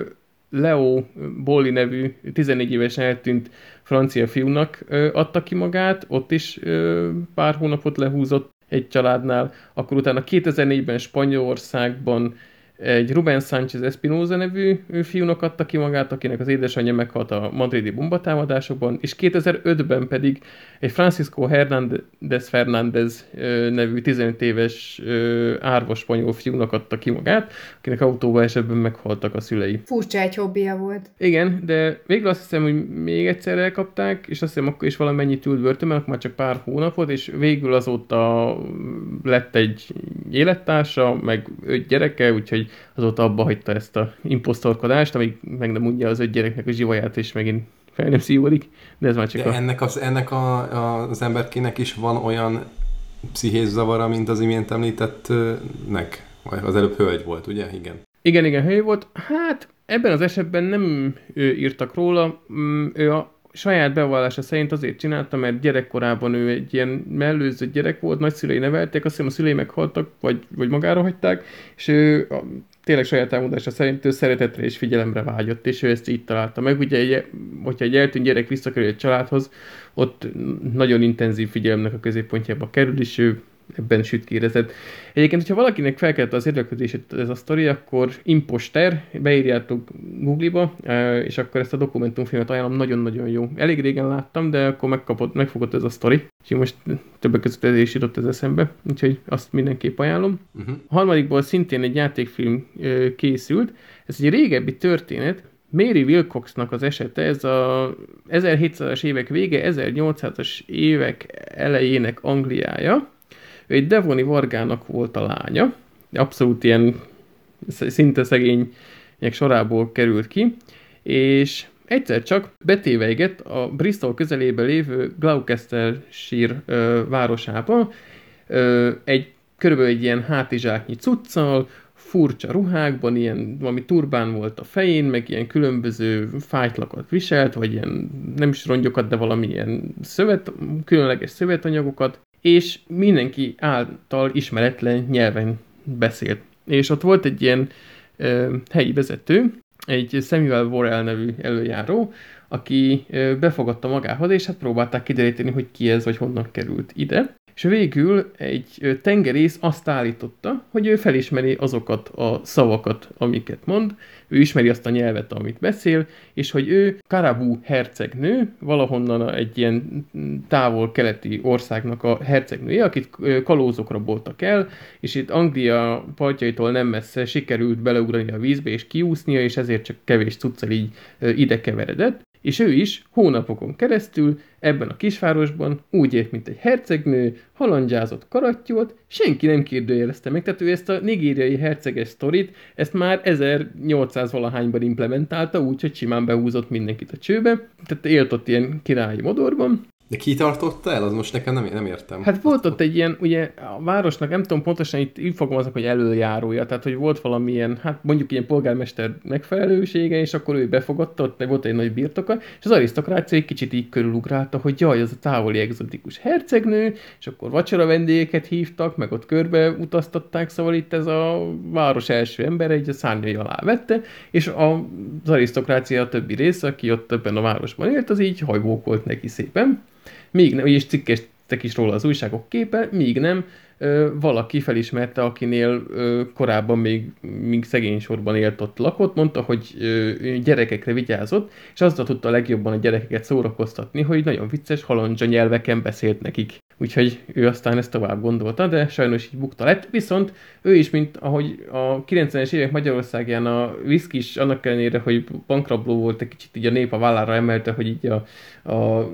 Leo Bolli nevű tizennégy évesen eltűnt francia fiúnak ö, adta ki magát, ott is ö, pár hónapot lehúzott egy családnál, akkor utána kétezer-négyben Spanyolországban egy Rubén Sánchez Espinosa nevű fiúnak adta ki magát, akinek az édesanyja meghalt a madridi bombatámadásokban, és kétezer-ötben pedig egy Francisco Hernandez Fernández nevű tizenöt éves árva spanyol fiúnak adta ki magát, akinek autóba esetben meghaltak a szülei. Furcsa egy hobbija volt. Igen, de végül azt hiszem, hogy még egyszer elkapták, és azt hiszem, akkor is valamennyit ült börtönben, akkor már csak pár hónapot, és végül azóta lett egy élettársa, meg öt gyereke, úgyhogy azóta abba hagyta ezt a imposztorkodást, amíg meg nem mondja az öt gyereknek a zsivaját, és megint fel nem szívódik, de ez már csak de a... Ennek az, ennek a, a, az emberkének is van olyan pszichés zavara, mint az imént említettnek? Vagy az előbb hölgy volt, ugye? Igen. Igen, igen, hölgy volt. Hát ebben az esetben nem ő írtak róla, ő a saját bevallása szerint azért csinálta, mert gyerekkorában ő egy ilyen mellőzött gyerek volt, nagyszülei nevelték, azt hiszem a szülei meghaltak, vagy, vagy magára hagyták, és ő a, tényleg saját elmondása szerint ő szeretetre és figyelemre vágyott, és ő ezt így találta meg. Ugye, egy, hogyha egy eltűnt gyerek visszakerül egy családhoz, ott nagyon intenzív figyelemnek a középpontjába kerül, és ő ebben sütkérezett. Egyébként, hogyha valakinek felkelte az érdeklődését ez a sztori, akkor Imposter, beírjátok Google-ba, és akkor ezt a dokumentumfilmet ajánlom, nagyon-nagyon jó. Elég régen láttam, de akkor megkapott, megfogott ez a sztori. Úgyhogy most többek között ez is jutott ez eszembe, úgyhogy azt mindenképp ajánlom. Uh-huh. A harmadikból szintén egy játékfilm készült. Ez egy régebbi történet, Mary Willcocksnak az esete, ez a ezerhétszázas évek vége, ezernyolcszázas évek elejének Angliája. Ő egy devoni vargának volt a lánya, abszolút ilyen szinte szegények sorából került ki, és egyszer csak betéveigett a Bristol közelében lévő Gloucestershire ö, városába ö, egy körülbelül egy ilyen hátizsáknyi cuccal, furcsa ruhákban, ilyen valami turbán volt a fején, meg ilyen különböző fájtlakat viselt, vagy ilyen nem is rongyokat, de valami ilyen szövet, különleges szövetanyagokat, és mindenki által ismeretlen nyelven beszélt. És ott volt egy ilyen ö, helyi vezető, egy Samuel Worrell nevű előjáró, aki ö, befogadta magához, és hát próbálták kideríteni, hogy ki ez, vagy honnan került ide. És végül egy tengerész azt állította, hogy ő felismeri azokat a szavakat, amiket mond, ő ismeri azt a nyelvet, amit beszél, és hogy ő Karabú hercegnő, valahonnan egy ilyen távol-keleti országnak a hercegnője, akit kalózokra boltak el, és itt Anglia partjaitól nem messze sikerült beleugrani a vízbe és kiúsznia, és ezért csak kevés cuccal így ide keveredett. És ő is hónapokon keresztül ebben a kisvárosban úgy élt, mint egy hercegnő, halandzsázott karattyót, senki nem kérdőjelezte meg, tehát ő ezt a nigériai herceges sztorit, ezt már ezernyolcszáz-valahányban implementálta, úgyhogy simán behúzott mindenkit a csőbe, tehát élt ott ilyen királyi modorban. De ki tartotta el? Az most nekem nem, nem értem. Hát volt ott egy ilyen, ugye a városnak, nem tudom pontosan, itt így fogalmaznak, hogy előjárója, tehát hogy volt valamilyen, hát mondjuk ilyen polgármester megfelelősége, és akkor ő befogadta, ott volt egy nagy birtoka, és az arisztokrácia egy kicsit így körülugrált, hogy jaj, az a távoli egzotikus hercegnő, és akkor vacsora vendégeket hívtak, meg ott körbe utaztatták, szóval itt ez a város első ember egy a szárnyai alá vette, és az arisztokrácia a többi része, aki ott ebben a városban élt, az így hajbókolt neki szépen. Míg nem, és cikkeztek is róla az újságok képe, míg nem ö, valaki felismerte, akinél ö, korábban még, még szegény sorban élt ott lakott, mondta, hogy ö, gyerekekre vigyázott, és azzal tudta legjobban a gyerekeket szórakoztatni, hogy nagyon vicces halandzsa nyelveken beszélt nekik. Úgyhogy ő aztán ezt tovább gondolta, de sajnos így bukta lett. Viszont ő is, mint ahogy a kilencvenes évek Magyarországán a viszkis, annak ellenére, hogy bankrabló volt, egy kicsit így a nép a vállára emelte, hogy így a, a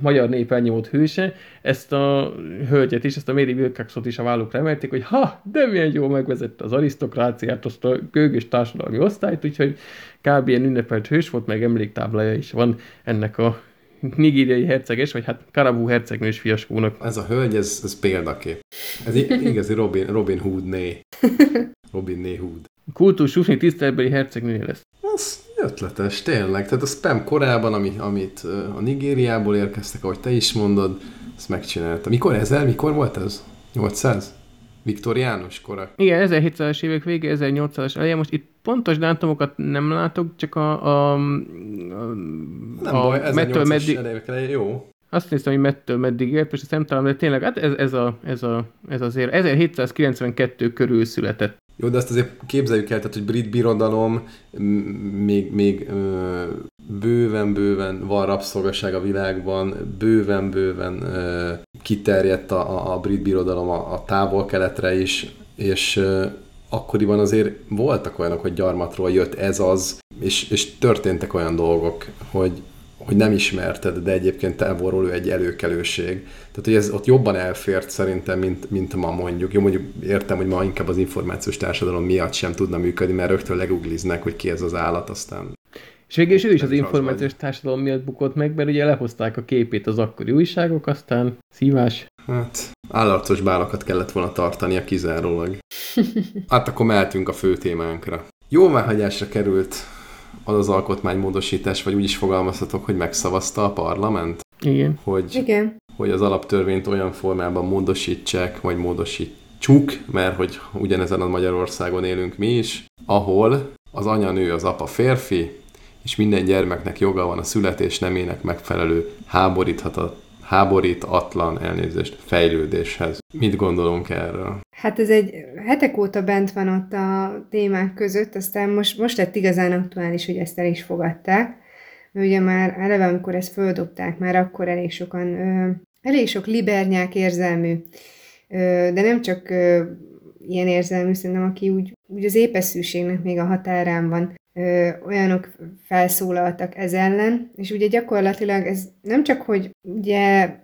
magyar nép elnyomott hőse, ezt a hölgyet is, ezt a Mary Willcocksot is a vállukra emelték, hogy ha, de milyen jól megvezette az arisztokráciát, azt a gőgös társadalmi osztályt, úgyhogy kb. Ilyen ünnepelt hős volt, meg emléktáblája is van ennek a nigériai herceges, vagy hát Karabú hercegnős fiaskónak. Ez a hölgy, ez, ez példakép. Ez igazi Robin, Robin Hood-né. Robin-né Hood. Kultúr Sufni tiszteletbeli hercegnője lesz. Ez ötletes, tényleg. Tehát a spam korában, ami, amit a Nigériából érkeztek, ahogy te is mondod, ezt megcsinálta. Mikor ezer? Mikor volt ez? nyolcszáz? Viktoriánus kora. Igen, ezerhétszázas évek vége, ezernyolcszázas elején. Most itt pontos dátumokat nem látok, csak a... a, a nem a baj, ezernyolcszázas meddig... elejének elején jó. Azt hiszem, hogy mettől meddig élt, és ezt nem találom, de tényleg, hát ez, ez, a, ez, a, ez azért ezerhétszázkilencvenkettő körül született. Jó, de azt azért képzeljük el, tehát, hogy brit birodalom még, még ö, bőven-bőven van rabszolgaság a világban, bőven-bőven ö, kiterjedt a, a brit birodalom a, a távol-keletre is, és ö, akkoriban azért voltak olyanok, hogy gyarmatról jött ez az, és, és történtek olyan dolgok, hogy, hogy nem ismerted, de egyébként távolról ő egy előkelőség. Tehát, hogy ez ott jobban elfért szerintem, mint, mint ma mondjuk. Jó, mondjuk értem, hogy ma inkább az információs társadalom miatt sem tudna működni, mert rögtön legugliznek, hogy ki ez az állat, aztán... És végül is ő is az információs társadalom miatt bukott meg, mert ugye lehozták a képét az akkori újságok, aztán szívás. Hát, állarcos bálakat kellett volna tartania kizárólag. Hát akkor mehetünk a fő témánkra. Jóváhagyásra került az az alkotmánymódosítás, vagy úgy is fogalmazhatok, hogy megszavazta a parlament? Igen. Hogy, Igen. hogy az alaptörvényt olyan formában módosítsák, vagy módosítsuk, mert hogy ugyanezen a Magyarországon élünk mi is, ahol az anya nő, az apa férfi, és minden gyermeknek joga van a születés nemének megfelelő háborítatlan elnézést fejlődéshez. Mit gondolunk erről? Hát ez egy hetek óta bent van ott a témák között, aztán most, most lett igazán aktuális, hogy ezt el is fogadták. Ugye már eleve, amikor ezt földobták, már akkor elég sokan, elég sok libernyák érzelmű, de nem csak ilyen érzelmű, szerintem aki úgy, úgy az épeszűségnek még a határán van. Ö, olyanok felszólaltak ez ellen, és ugye gyakorlatilag ez nem csak, hogy ugye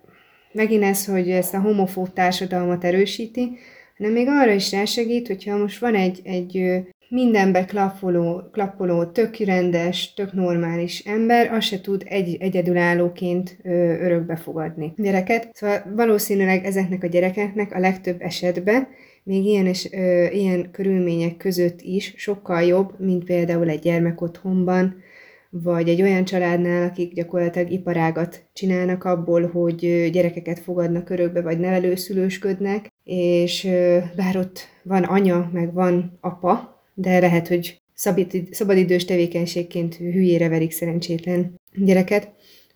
megint ez, hogy ezt a homofób társadalmat erősíti, hanem még arra is rásegít, hogyha most van egy, egy mindenbe klappoló, klappoló, tök rendes, tök normális ember, az se tud egy, egyedülállóként ö, örökbe fogadni gyereket. Szóval valószínűleg ezeknek a gyerekeknek a legtöbb esetben még ilyen, és, ö, ilyen körülmények között is sokkal jobb, mint például egy gyermekotthonban, vagy egy olyan családnál, akik gyakorlatilag iparágat csinálnak abból, hogy gyerekeket fogadnak örökbe, vagy nevelőszülősködnek, és ö, bár ott van anya, meg van apa, de lehet, hogy szabid, szabadidős tevékenységként hülyére verik szerencsétlen gyereket.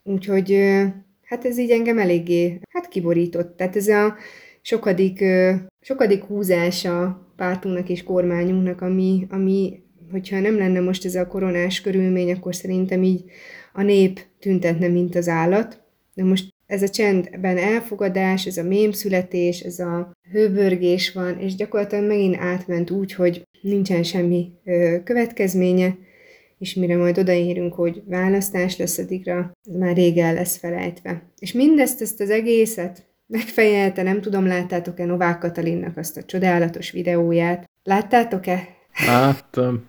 Úgyhogy ö, hát ez így engem eléggé hát kiborított. Tehát ez a sokadik, sokadik húzása pártunknak és kormányunknak, ami, ami, hogyha nem lenne most ez a koronás körülmény, akkor szerintem így a nép tüntetne, mint az állat. De most ez a csendben elfogadás, ez a mémszületés, ez a hőbörgés van, és gyakorlatilag megint átment úgy, hogy nincsen semmi következménye, és mire majd odaérünk, hogy választás lesz, addigra már rég el lesz felejtve. És mindezt, ezt az egészet megfejelte, nem tudom, láttátok-e Novák Katalinnak azt a csodálatos videóját? Láttátok-e? Láttam.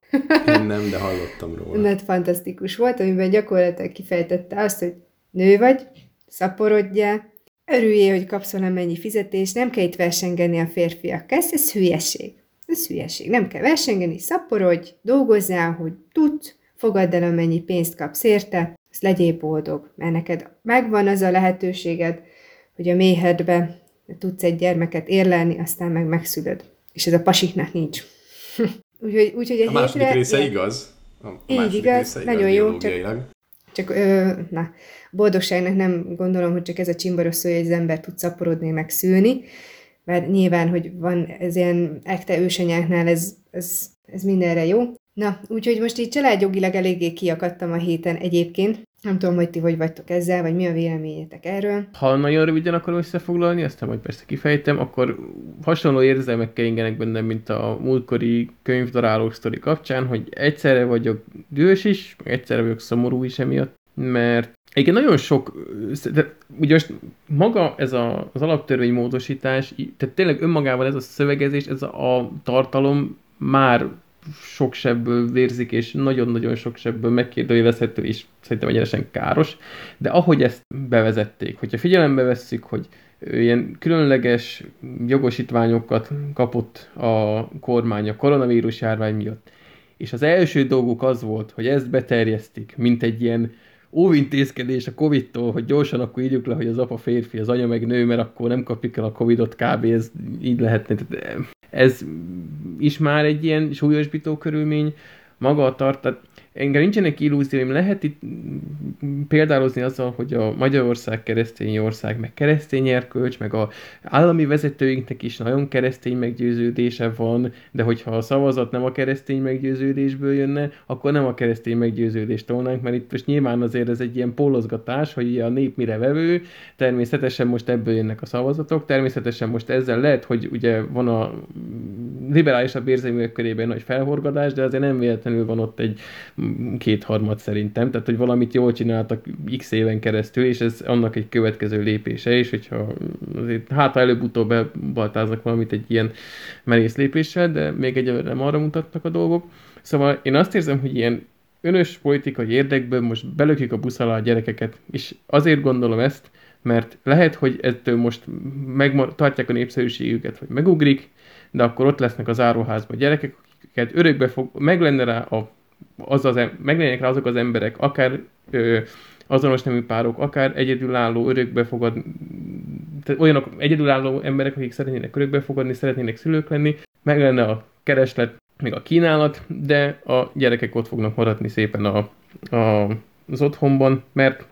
Én nem, de hallottam róla. Mert fantasztikus volt, amiben gyakorlatilag kifejtette azt, hogy nő vagy, szaporodjál, örüljél, hogy kapsz valamennyi fizetést, nem kell itt versengeni a férfiakkal, ez, ez hülyeség. Ez hülyeség. Nem kell versengeni, szaporodj, dolgozzál, hogy tudsz, fogadd el, amennyi pénzt kapsz érte, ezt legyél boldog, mert neked megvan az a lehetőséged, hogy a méhedbe tudsz egy gyermeket érlelni, aztán meg megszülöd. És ez a pasiknak nincs. úgyhogy, úgyhogy a, a második hétre... része igaz. A így igaz, nagyon jó. Csak, csak ö, na, boldogságnak nem gondolom, hogy csak ez a csimbaros szó, hogy az ember tud szaporodni, meg szülni. Mert nyilván, hogy van ez ilyen ekte ősanyáknál, ez, ez, ez mindenre jó. Na, úgyhogy most így családjogilag eléggé kiakadtam a héten egyébként. Nem tudom, hogy ti hogy vagytok ezzel, vagy mi a véleményetek erről. Ha nagyon röviden akarom összefoglalni, aztán majd persze kifejtem, akkor hasonló érzelmekkel ingenek bennem, mint a múltkori könyvdaráló sztori kapcsán, hogy egyszerre vagyok dühös is, meg egyszerre vagyok szomorú is emiatt, mert igen, nagyon sok, de ugye most maga ez a, az alaptörvénymódosítás, tehát tényleg önmagában ez a szövegezés, ez a, a tartalom már sok sebből vérzik, és nagyon-nagyon sok sebből megkérdőjelezhető, és szerintem egyenesen káros, de ahogy ezt bevezették, hogyha figyelembe vesszük, hogy ilyen különleges jogosítványokat kapott a kormány a koronavírus járvány miatt, és az első dolguk az volt, hogy ezt beterjesztik, mint egy ilyen óvintézkedés a Covid-tól, hogy gyorsan akkor írjuk le, hogy az apa férfi, az anya meg nő, mert akkor nem kapjuk el a Covidot, kb. Ez így lehetne. Ez is már egy ilyen súlyosbító körülmény, maga a tart, tehát engem nincsenek illúzióim, lehet itt példálozni azzal, hogy a Magyarország keresztény ország, meg keresztény erkölcs, meg a állami vezetőinknek is nagyon keresztény meggyőződése van, de hogyha a szavazat nem a keresztény meggyőződésből jönne, akkor nem a keresztény meggyőződést tolnánk, mert itt most nyilván azért ez egy ilyen pólozgatás, hogy a nép mire vevő, természetesen most ebből jönnek a szavazatok, természetesen most ezzel lehet, hogy ugye van a liberálisabb érzelműek körében nagy felhorgadás, de azért nem véletlenül van ott egy kétharmad szerintem, tehát hogy valamit jól csináltak x éven keresztül, és ez annak egy következő lépése is, hogyha azért hát előbb-utóbb bebaltáznak valamit egy ilyen merész lépéssel, de még egyelőre nem arra mutatnak a dolgok. Szóval én azt érzem, hogy ilyen önös politikai érdekből most belökjük a busz alá a gyerekeket, és azért gondolom ezt, mert lehet, hogy ettől most megtartják a népszerűségüket, vagy megugrik, de akkor ott lesznek az áruházban gyerekek, akiket örökbe fog, meg lenne rá a Az az em- meglennek rá azok az emberek, akár ö, azonos nemű párok, akár egyedülálló, örökbefogad, tehát olyanok egyedülálló emberek, akik szeretnének örökbefogadni, szeretnének szülők lenni, meg lenne a kereslet, még a kínálat, de a gyerekek ott fognak maradni szépen a, a, az otthonban, mert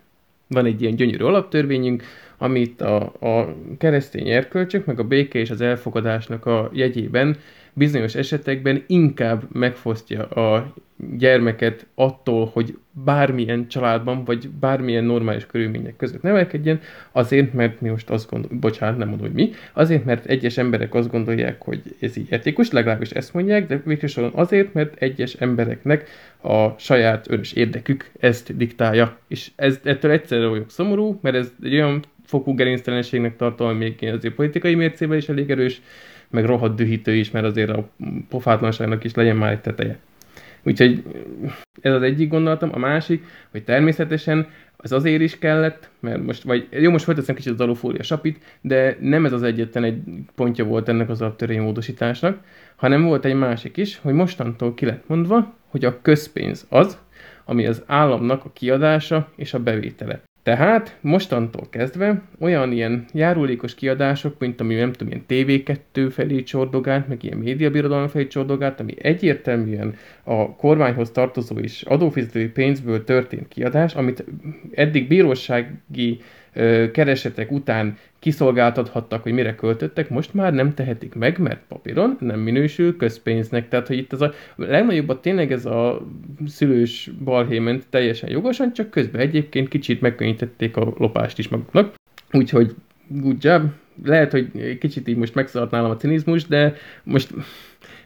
van egy ilyen gyönyörű alaptörvényünk, amit a, a keresztény erkölcsök, meg a béke és az elfogadásnak a jegyében bizonyos esetekben inkább megfosztja a gyermeket attól, hogy bármilyen családban, vagy bármilyen normális körülmények között nevelkedjen, azért, mert mi most azt gondoljuk, bocsánat, nem mondom, hogy mi, azért, mert egyes emberek azt gondolják, hogy ez így etikus, legalábbis ezt mondják, de végsősorban azért, mert egyes embereknek a saját önös érdekük ezt diktálja. És ez, ettől egyszerre vagyok szomorú, mert ez egy olyan fokú gerinctelenségnek tartom, még azért politikai mércével is elég erős, meg rohadt dühítő is, mert azért a pofátlanságnak is legyen már egy teteje. Úgyhogy ez az egyik gondolatom, a másik, hogy természetesen az azért is kellett, mert most, vagy jó, most felteszem kicsit az alufólia sapit, de nem ez az egyetlen egy pontja volt ennek az alaptörvénymódosításnak, hanem volt egy másik is, hogy mostantól ki lett mondva, hogy a közpénz az, ami az államnak a kiadása és a bevétele. Tehát mostantól kezdve olyan ilyen járulékos kiadások, mint ami nem tudom, ilyen té vé kettő felé csordogált, meg ilyen médiabirodalom felé csordogált, ami egyértelműen a kormányhoz tartozó és adófizetői pénzből történt kiadás, amit eddig bírósági keresetek után kiszolgáltathattak, hogy mire költöttek, most már nem tehetik meg, mert papíron nem minősül közpénznek. Tehát, hogy itt ez a, a legnagyobbat tényleg ez a szülős balhément teljesen jogosan, csak közben egyébként kicsit megkönnyítették a lopást is maguknak. Úgyhogy good job. Lehet, hogy kicsit így most megszállt nálam a cinizmus, de most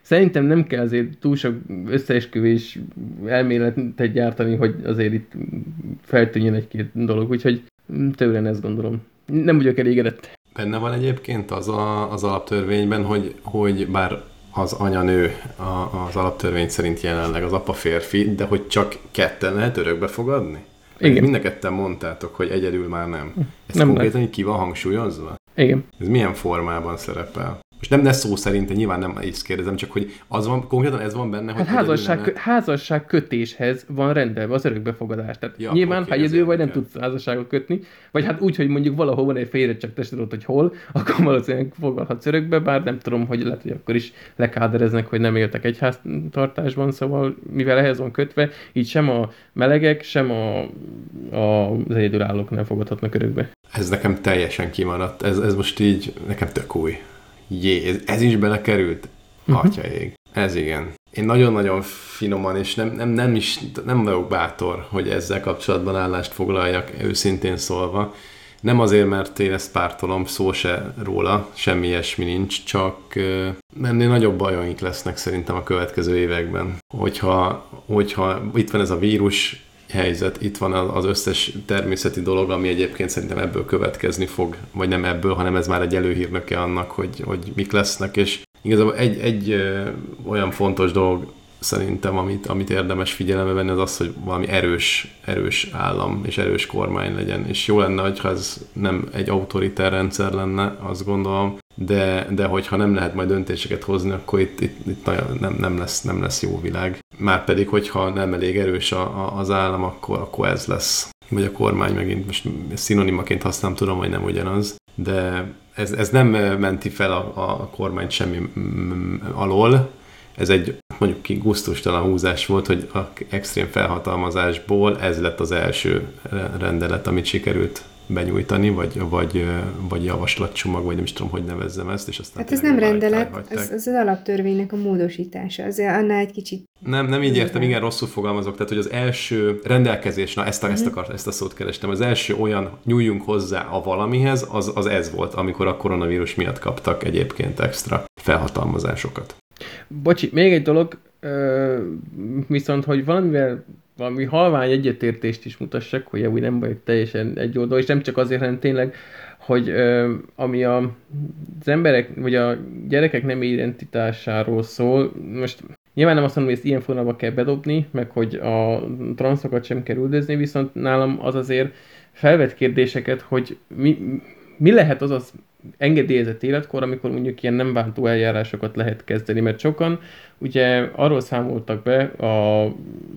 szerintem nem kell azért túl sok összeesküvés elméletet gyártani, hogy azért itt feltűnjön egy-két dolog, úgyhogy tőlem ezt gondolom. Nem vagyok elégedett. Benne van egyébként az, a, az alaptörvényben, hogy, hogy bár az anyanő a, az alaptörvény szerint jelenleg az apa férfi, de hogy csak ketten lehet örökbe fogadni? Igen. Mind a ketten mondtátok, hogy egyedül már nem. Ezt konkrétan így ki van hangsúlyozva? Igen. Ez milyen formában szerepel? Most nem lesz szó szerint, nyilván nem is kérdezem, csak hogy az van, konkrétan ez van benne, hogy... Hát házasság, kö, házasság kötéshez van rendelve az örökbefogadás. Tehát ja, nyilván, ha egyedül vagy, nem tudsz házasságot kötni, vagy hát úgy, hogy mondjuk valahol van egy félre, csak tested ott, hogy hol, akkor valószínűleg fogadhatsz örökbe, bár nem tudom, hogy lehet, hogy akkor is lekádereznek, hogy nem éltek egy háztartásban, szóval mivel ehhez van kötve, így sem a melegek, sem a, a, az egyedülállók nem fogadhatnak örökbe. Ez nekem teljesen kimaradt, ez, ez most így nekem tök új. Jé, ez, ez is belekerült? Uh-huh. Atyaég. Ez igen. Én nagyon-nagyon finoman, és nem, nem, nem is nem vagyok bátor, hogy ezzel kapcsolatban állást foglaljak, őszintén szólva. Nem azért, mert én ezt pártolom, szó se róla, semmi ilyesmi nincs, csak ennél nagyobb bajaink lesznek szerintem a következő években. Hogyha, hogyha itt van ez a vírus helyzet, itt van az összes természeti dolog, ami egyébként szerintem ebből következni fog, vagy nem ebből, hanem ez már egy előhírnöke annak, hogy, hogy mik lesznek, és igazából egy, egy ö, olyan fontos dolog szerintem, amit, amit érdemes figyelembe venni, az az, hogy valami erős, erős állam és erős kormány legyen, és jó lenne, hogyha ez nem egy autoritár rendszer lenne, azt gondolom, de, de hogyha nem lehet majd döntéseket hozni, akkor itt, itt, itt nem, nem, lesz, nem lesz jó világ. Márpedig, hogyha nem elég erős a, a, az állam, akkor, akkor ez lesz. Vagy a kormány megint, most szinonimaként használom, tudom, hogy nem ugyanaz, de ez, ez nem menti fel a, a kormányt semmi alól. Ez egy mondjuk ki gusztustalan húzás volt, hogy a extrém felhatalmazásból ez lett az első rendelet, amit sikerült benyújtani, vagy, vagy, vagy javaslatcsomag, vagy nem is tudom, hogy nevezzem ezt, és aztán... Hát ez nem rendelet, ez az, az alaptörvénynek a módosítása, az annál egy kicsit... Nem, nem így értem, igen, rosszul fogalmazok, tehát hogy az első rendelkezés, na ezt, a, ezt, akart, ezt a szót kerestem, az első olyan nyúljunk hozzá a valamihez, az, az ez volt, amikor a koronavírus miatt kaptak egyébként extra felhatalmazásokat. Bocsi, még egy dolog, viszont, hogy valamivel valami halvány egyetértést is mutassak, hogy úgy nem vagyok teljesen egy oldal, és nem csak azért, hanem tényleg, hogy ö, ami a, az emberek, vagy a gyerekek nem identitásáról szól, most nyilván nem azt mondom, hogy ezt ilyen formában kell bedobni, meg hogy a transzokat sem kell üldözni, viszont nálam az azért felvet kérdéseket, hogy mi, mi lehet az az engedélyezett életkor, amikor mondjuk ilyen nem bántó eljárásokat lehet kezdeni, mert sokan ugye arról számoltak be, a,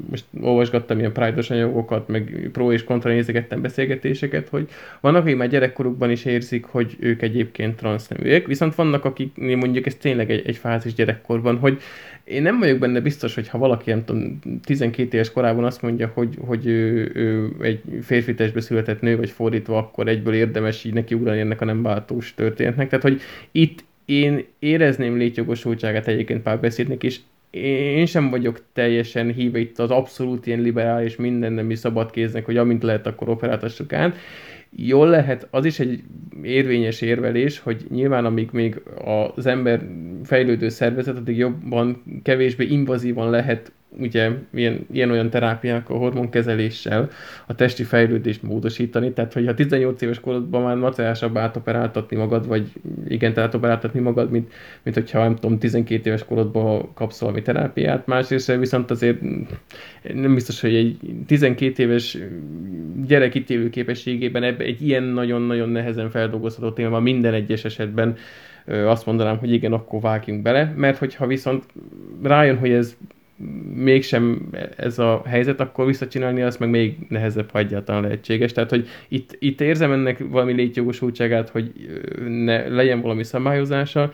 most olvasgattam ilyen pride-os anyagokat, meg pro és kontra nézegettem beszélgetéseket, hogy vannak, akik már gyerekkorukban is érzik, hogy ők egyébként transzneműek, viszont vannak, akik mondjuk ez tényleg egy, egy fázis gyerekkorban, hogy én nem vagyok benne biztos, hogy ha valaki, nem tudom, tizenkét éves korában azt mondja, hogy, hogy ő, ő egy férfi testbe született nő, vagy fordítva, akkor egyből érdemes így nekiugrani ennek a nem bántós történetnek. Tehát, hogy itt én érezném létjogosultságát egyébként párbeszédnek, és én sem vagyok teljesen híve itt az abszolút ilyen liberális minden nemi szabad kéznek, hogy amint lehet, akkor operáltassuk át. Jól lehet, az is egy érvényes érvelés, hogy nyilván amíg még az ember fejlődő szervezet, addig jobban, kevésbé invazívan lehet ugye ilyen, ilyen olyan terápiákkal, hormonkezeléssel a testi fejlődést módosítani, tehát hogyha tizennyolc éves korodban már macerásabb átoperáltatni magad, vagy igen, átoperáltatni magad, mint, mint hogyha nem tudom, tizenkét éves korodban kapsz valami terápiát, másrészt viszont azért nem biztos, hogy egy tizenkét éves gyerek ítélő képességében ebbe egy ilyen nagyon-nagyon nehezen feldolgozható témában minden egyes esetben azt mondanám, hogy igen, akkor vágjunk bele, mert hogyha viszont rájön, hogy ez mégsem ez a helyzet, akkor visszacsinálni azt meg még nehezebb, ha egyáltalán lehetséges. Tehát, hogy itt, itt érzem ennek valami létjogosultságát, hogy ne legyen valami szabályozása,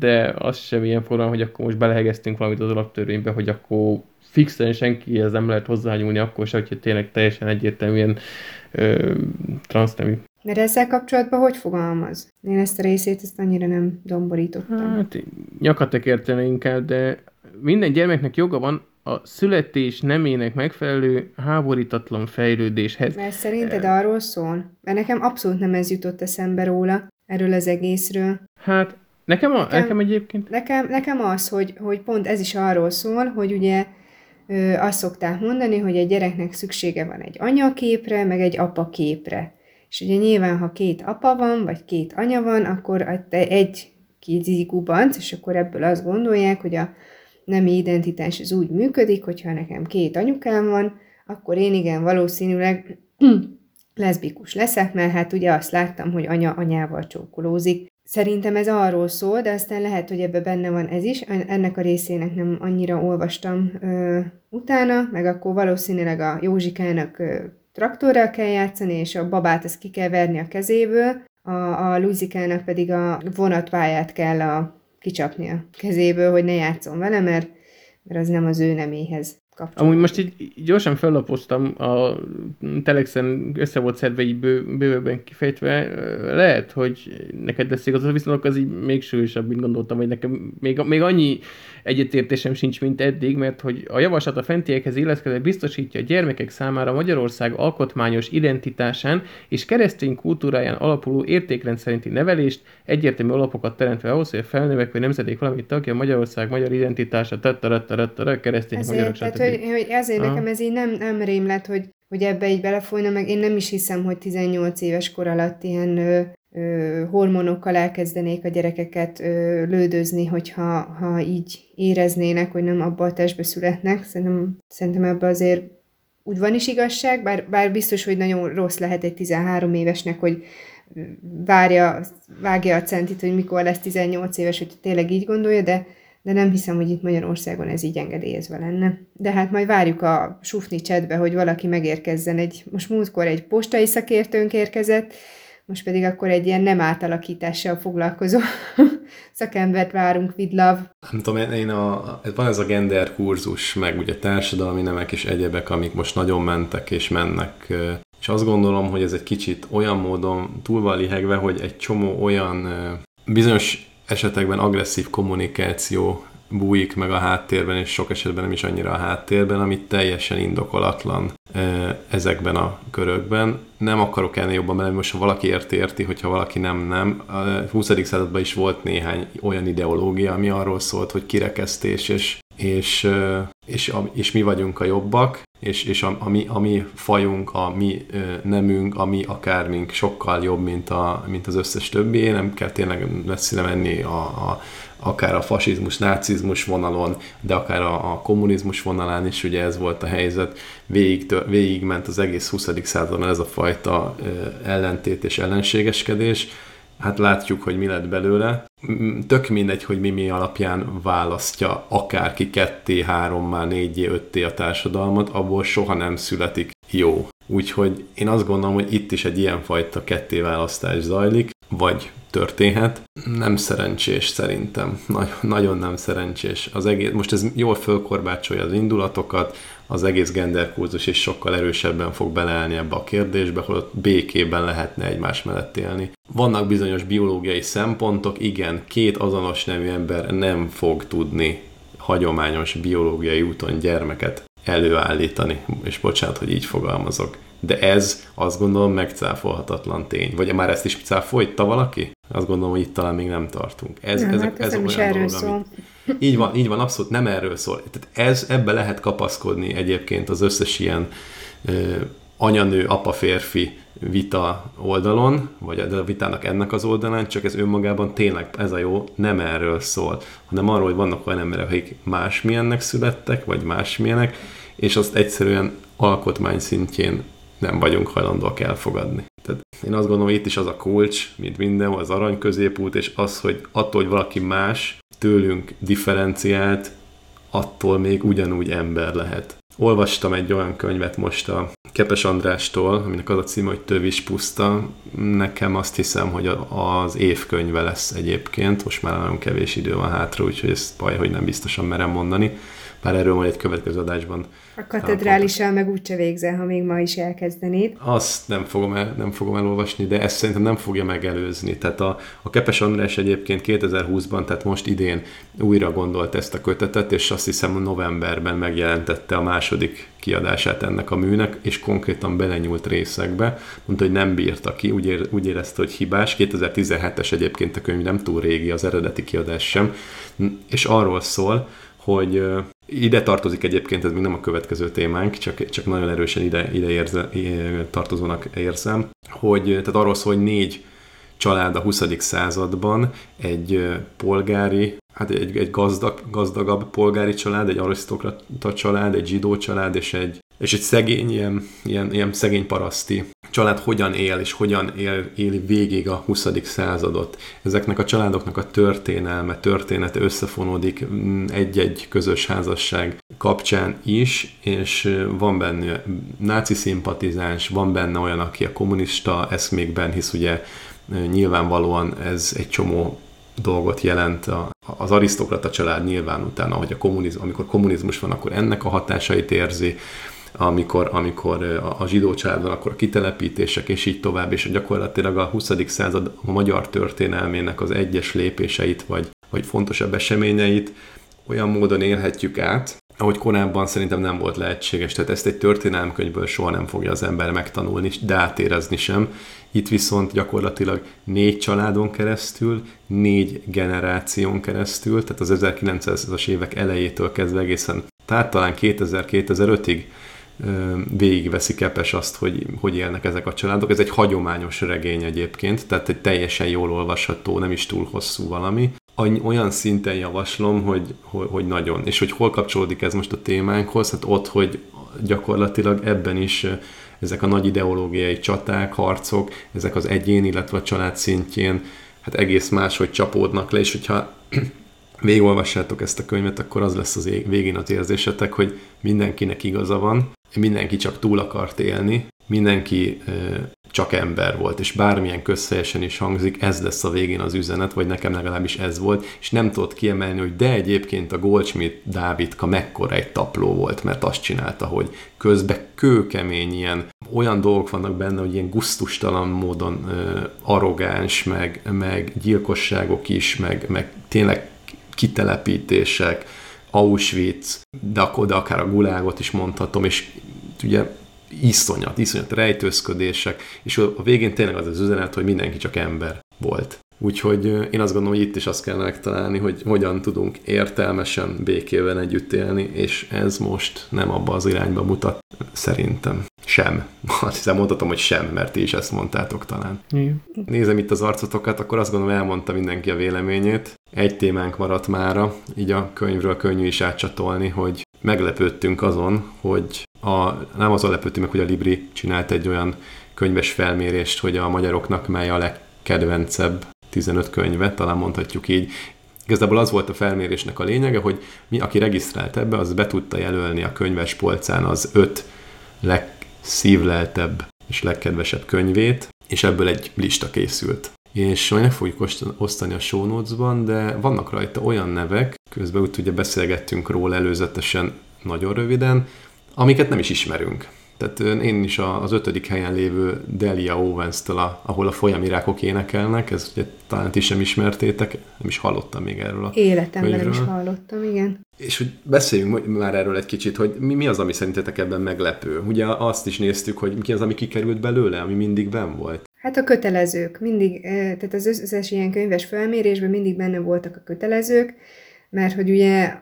de az sem ilyen formán, hogy akkor most belehegeztünk valamit az alaptörvénybe, hogy akkor fixen senkihez nem lehet hozzányúlni, akkor se, hogyha tényleg teljesen egyértelműen transznemű. Mert ezzel kapcsolatban hogy fogalmaz? Én ezt a részét ezt annyira nem domborítottam. Hát, nyakatek értene inkább, de minden gyermeknek joga van a születés nemének megfelelő háborítatlan fejlődéshez. Mert szerinted arról szól? Mert nekem abszolút nem ez jutott eszembe róla, erről az egészről. Hát, nekem, a, nekem, nekem egyébként? Nekem, nekem az, hogy, hogy pont ez is arról szól, hogy ugye ö, azt szokták mondani, hogy egy gyereknek szüksége van egy anyaképre, meg egy apaképre. És ugye nyilván, ha két apa van, vagy két anya van, akkor egy kézi gubanc, és akkor ebből azt gondolják, hogy a nemi identitás az úgy működik, hogyha nekem két anyukám van, akkor én igen, valószínűleg leszbikus leszek, mert hát ugye azt láttam, hogy anya anyával csókolózik. Szerintem ez arról szól, de aztán lehet, hogy ebben benne van ez is. Ennek a részének nem annyira olvastam ö, utána, meg akkor valószínűleg a Józsikának ö, traktorral kell játszani, és a babát ezt ki kell verni a kezéből, a, a Luzikának pedig a vonatpályát kell a, kicsapni a kezéből, hogy ne játszon vele, mert, mert az nem az ő neméhez kapcsolódik. Amúgy most így gyorsan fellapoztam, a Telexen össze volt szerve így bő, bővebben kifejtve, lehet, hogy neked lesz igaz, viszont az így még súlyosabb, mint gondoltam, hogy nekem még, még annyi egyetértésem sincs, mint eddig, mert hogy a javaslat a fentiekhez illeszkedve biztosítja a gyermekek számára Magyarország alkotmányos identitásán és keresztény kultúráján alapuló értékrend szerinti nevelést, egyértelmű alapokat teremtve ahhoz, hogy a felnövekvő nemzedék valami tagja Magyarország magyar identitása, tattarattarattara, keresztény magyarok. Hogy, hogy ezért ha. nekem ez így nem, nem rém lett, hogy, hogy ebbe így belefolyna, meg én nem is hiszem, hogy tizennyolc éves kor alatt ilyen ö, ö, hormonokkal elkezdenék a gyerekeket ö, lődözni, hogyha ha így éreznének, hogy nem abba a testbe születnek. Szerintem, szerintem ebbe azért úgy van is igazság, bár, bár biztos, hogy nagyon rossz lehet egy tizenhárom évesnek, hogy várja, vágja a centit, hogy mikor lesz tizennyolc éves, hogy tényleg így gondolja, de de nem hiszem, hogy itt Magyarországon ez így engedélyezve lenne. De hát majd várjuk a Sufni chatbe, hogy valaki megérkezzen. Egy, most múltkor egy postai szakértőnk érkezett, most pedig akkor egy ilyen nem átalakítással foglalkozó szakembert várunk, vidlav. Nem tudom, én a, van ez a gender kurzus, meg ugye társadalmi nemek és egyebek, amik most nagyon mentek és mennek. És azt gondolom, hogy ez egy kicsit olyan módon túl van lihegve, hogy egy csomó olyan bizonyos esetekben agresszív kommunikáció bújik meg a háttérben, és sok esetben nem is annyira a háttérben, amit teljesen indokolatlan ezekben a körökben. Nem akarok ennél jobban, mert most ha valaki érti, érti, hogyha valaki nem, nem. A huszadik században is volt néhány olyan ideológia, ami arról szólt, hogy kirekesztés, és, és, és, és mi vagyunk a jobbak, és, és a, a, mi, a mi fajunk, a mi nemünk, a mi akármink sokkal jobb, mint, a, mint az összes többi. Nem kell tényleg messzire menni a, a, akár a fasizmus, nácizmus vonalon, de akár a, a kommunizmus vonalán is, ugye ez volt a helyzet. Végig, végigment az egész huszadik században ez a fajta ellentét és ellenségeskedés. Hát látjuk, hogy mi lett belőle. Tök mindegy, hogy mi mi alapján választja akárki ketté, hárommá, négyé, ötté a társadalmat, abból soha nem születik jó. Úgyhogy én azt gondolom, hogy itt is egy ilyenfajta kettéválasztás zajlik, vagy történhet. Nem szerencsés szerintem. Nagyon, nagyon nem szerencsés. Az egész, most ez jól fölkorbácsolja az indulatokat, az egész genderkurzus is sokkal erősebben fog beleállni ebbe a kérdésbe, holott békében lehetne egymás mellett élni. Vannak bizonyos biológiai szempontok, igen, két azonos nemű ember nem fog tudni hagyományos biológiai úton gyermeket előállítani, és bocsánat, hogy így fogalmazok. De ez, azt gondolom, megcáfolhatatlan tény. Vagy már ezt is cáfolta valaki? Azt gondolom, hogy itt talán még nem tartunk. Ez, nem, ezek, hát ez, ez olyan erről dolog, szól. Amit... Így van, így van, abszolút nem erről szól. Tehát ez, ebbe lehet kapaszkodni egyébként az összes ilyen ö, anyanő, apa, férfi vita oldalon, vagy a vitának ennek az oldalán, csak ez önmagában tényleg, ez a jó, nem erről szól, hanem arról, hogy vannak olyan emberek, akik másmilyennek születtek, vagy másmilyenek, és azt egyszerűen alkotmány szintjén nem vagyunk hajlandóak elfogadni. Tehát én azt gondolom, hogy itt is az a kulcs, mint mindenhol, az arany középút, és az, hogy attól, hogy valaki más, tőlünk differenciált, attól még ugyanúgy ember lehet. Olvastam egy olyan könyvet most a Kepes Andrástól, aminek az a címe, hogy Tövispuszta. Nekem azt hiszem, hogy az évkönyve lesz egyébként, most már nagyon kevés idő van hátra, úgyhogy ezt baj, hogy nem biztosan merem mondani. Bár erről majd egy következő adásban. A katedrálissal meg úgyse végzel, ha még ma is elkezdenéd. Azt nem fogom, el, nem fogom elolvasni, de ezt szerintem nem fogja megelőzni. Tehát a, a Kepes András egyébként kétezer-húszban, tehát most idén újra gondolt ezt a kötetet, és azt hiszem novemberben megjelentette a második kiadását ennek a műnek, és konkrétan belenyúlt részekbe. Mondta, hogy nem bírta ki, úgy, ér, úgy érezte, hogy hibás. kétezer-tizenhetes egyébként a könyv, nem túl régi, az eredeti kiadás sem. És arról szól, hogy ide tartozik egyébként, ez még nem a következő témánk, csak, csak nagyon erősen ide, ide érze, tartozónak érzem, hogy tehát arról szól, hogy négy család a huszadik században, egy polgári, hát egy, egy gazdag, gazdagabb polgári család, egy arisztokrata család, egy zsidó család, és egy, és egy szegény, ilyen, ilyen, ilyen szegény paraszti család hogyan él, és hogyan él, éli végig a huszadik századot. Ezeknek a családoknak a történelme, története összefonódik egy-egy közös házasság kapcsán is, és van benne náci szimpatizáns, van benne olyan, aki a kommunista eszmékben, hisz ugye nyilvánvalóan ez egy csomó dolgot jelent a, az arisztokrata család nyilván utána, hogy a kommuniz, amikor kommunizmus van, akkor ennek a hatásait érzi, amikor, amikor a zsidó családban, akkor a kitelepítések, és így tovább, és gyakorlatilag a huszadik század a magyar történelmének az egyes lépéseit, vagy, vagy fontosabb eseményeit olyan módon élhetjük át, ahogy korábban szerintem nem volt lehetséges. Tehát ezt egy történelmkönyvből soha nem fogja az ember megtanulni, de átérezni sem. Itt viszont gyakorlatilag négy családon keresztül, négy generáción keresztül, tehát az ezerkilencszázas évek elejétől kezdve egészen, tehát talán kétezer-kétezer-ötig végigveszi Kepes azt, hogy hogy élnek ezek a családok. Ez egy hagyományos regény egyébként, tehát egy teljesen jól olvasható, nem is túl hosszú valami. Olyan szinten javaslom, hogy, hogy nagyon. És hogy hol kapcsolódik ez most a témánkhoz? Hát ott, hogy gyakorlatilag ebben is ezek a nagy ideológiai csaták, harcok, ezek az egyén, illetve a család szintjén hát egész máshogy csapódnak le, és hogyha végigolvassátok ezt a könyvet, akkor az lesz az é- végén az érzésetek, hogy mindenkinek igaza van, mindenki csak túl akart élni, mindenki e, csak ember volt, és bármilyen közhelyesen is hangzik, ez lesz a végén az üzenet, vagy nekem legalábbis ez volt, és nem tudott kiemelni, hogy de egyébként a Goldschmidt Dávidka mekkora egy tapló volt, mert azt csinálta, hogy közben kőkemény ilyen, olyan dolgok vannak benne, hogy ilyen gusztustalan módon e, arrogáns, meg, meg gyilkosságok is, meg, meg tényleg kitelepítések, Auschwitz, de akkor de akár a gulágot is mondhatom, és ugye iszonyat, iszonyat rejtőzködések, és a végén tényleg az az üzenet, hogy mindenki csak ember volt. Úgyhogy én azt gondolom, hogy itt is azt kell megtalálni, hogy hogyan tudunk értelmesen, békével együtt élni, és ez most nem abba az irányba mutat, szerintem. Sem. Azt hiszem mondhatom, hogy sem, mert ti is ezt mondtátok talán. Igen. Nézem itt az arcotokat, akkor azt gondolom, elmondta mindenki a véleményét. Egy témánk maradt mára, így a könyvről könnyű is átcsatolni, hogy meglepődtünk azon, hogy a, nem azon lepődtünk meg, hogy a Libri csinált egy olyan könyves felmérést, hogy a magyaroknak mely a legkedvencebb tizenöt könyve, talán mondhatjuk így. Igazából az volt a felmérésnek a lényege, hogy mi, aki regisztrált ebbe, az be tudta jelölni a könyves polcán az öt legszívleltebb és legkedvesebb könyvét, és ebből egy lista készült. És majd meg fogjuk osztani a show notes-ban, de vannak rajta olyan nevek, közben úgy ugye beszélgettünk róla előzetesen nagyon röviden, amiket nem is ismerünk. Tehát én is az ötödik helyen lévő Delia Owens-től, a, ahol a folyamirákok énekelnek, ez ugye talán ti sem ismertétek, nem is hallottam még erről a Életemben könyvről. Nem is hallottam, igen. És hogy beszéljünk már erről egy kicsit, hogy mi, mi az, ami szerintetek ebben meglepő? Ugye azt is néztük, hogy ki az, ami kikerült belőle, ami mindig benn volt. Hát a kötelezők. Mindig, tehát az összes ilyen könyves felmérésben mindig benne voltak a kötelezők, mert hogy ugye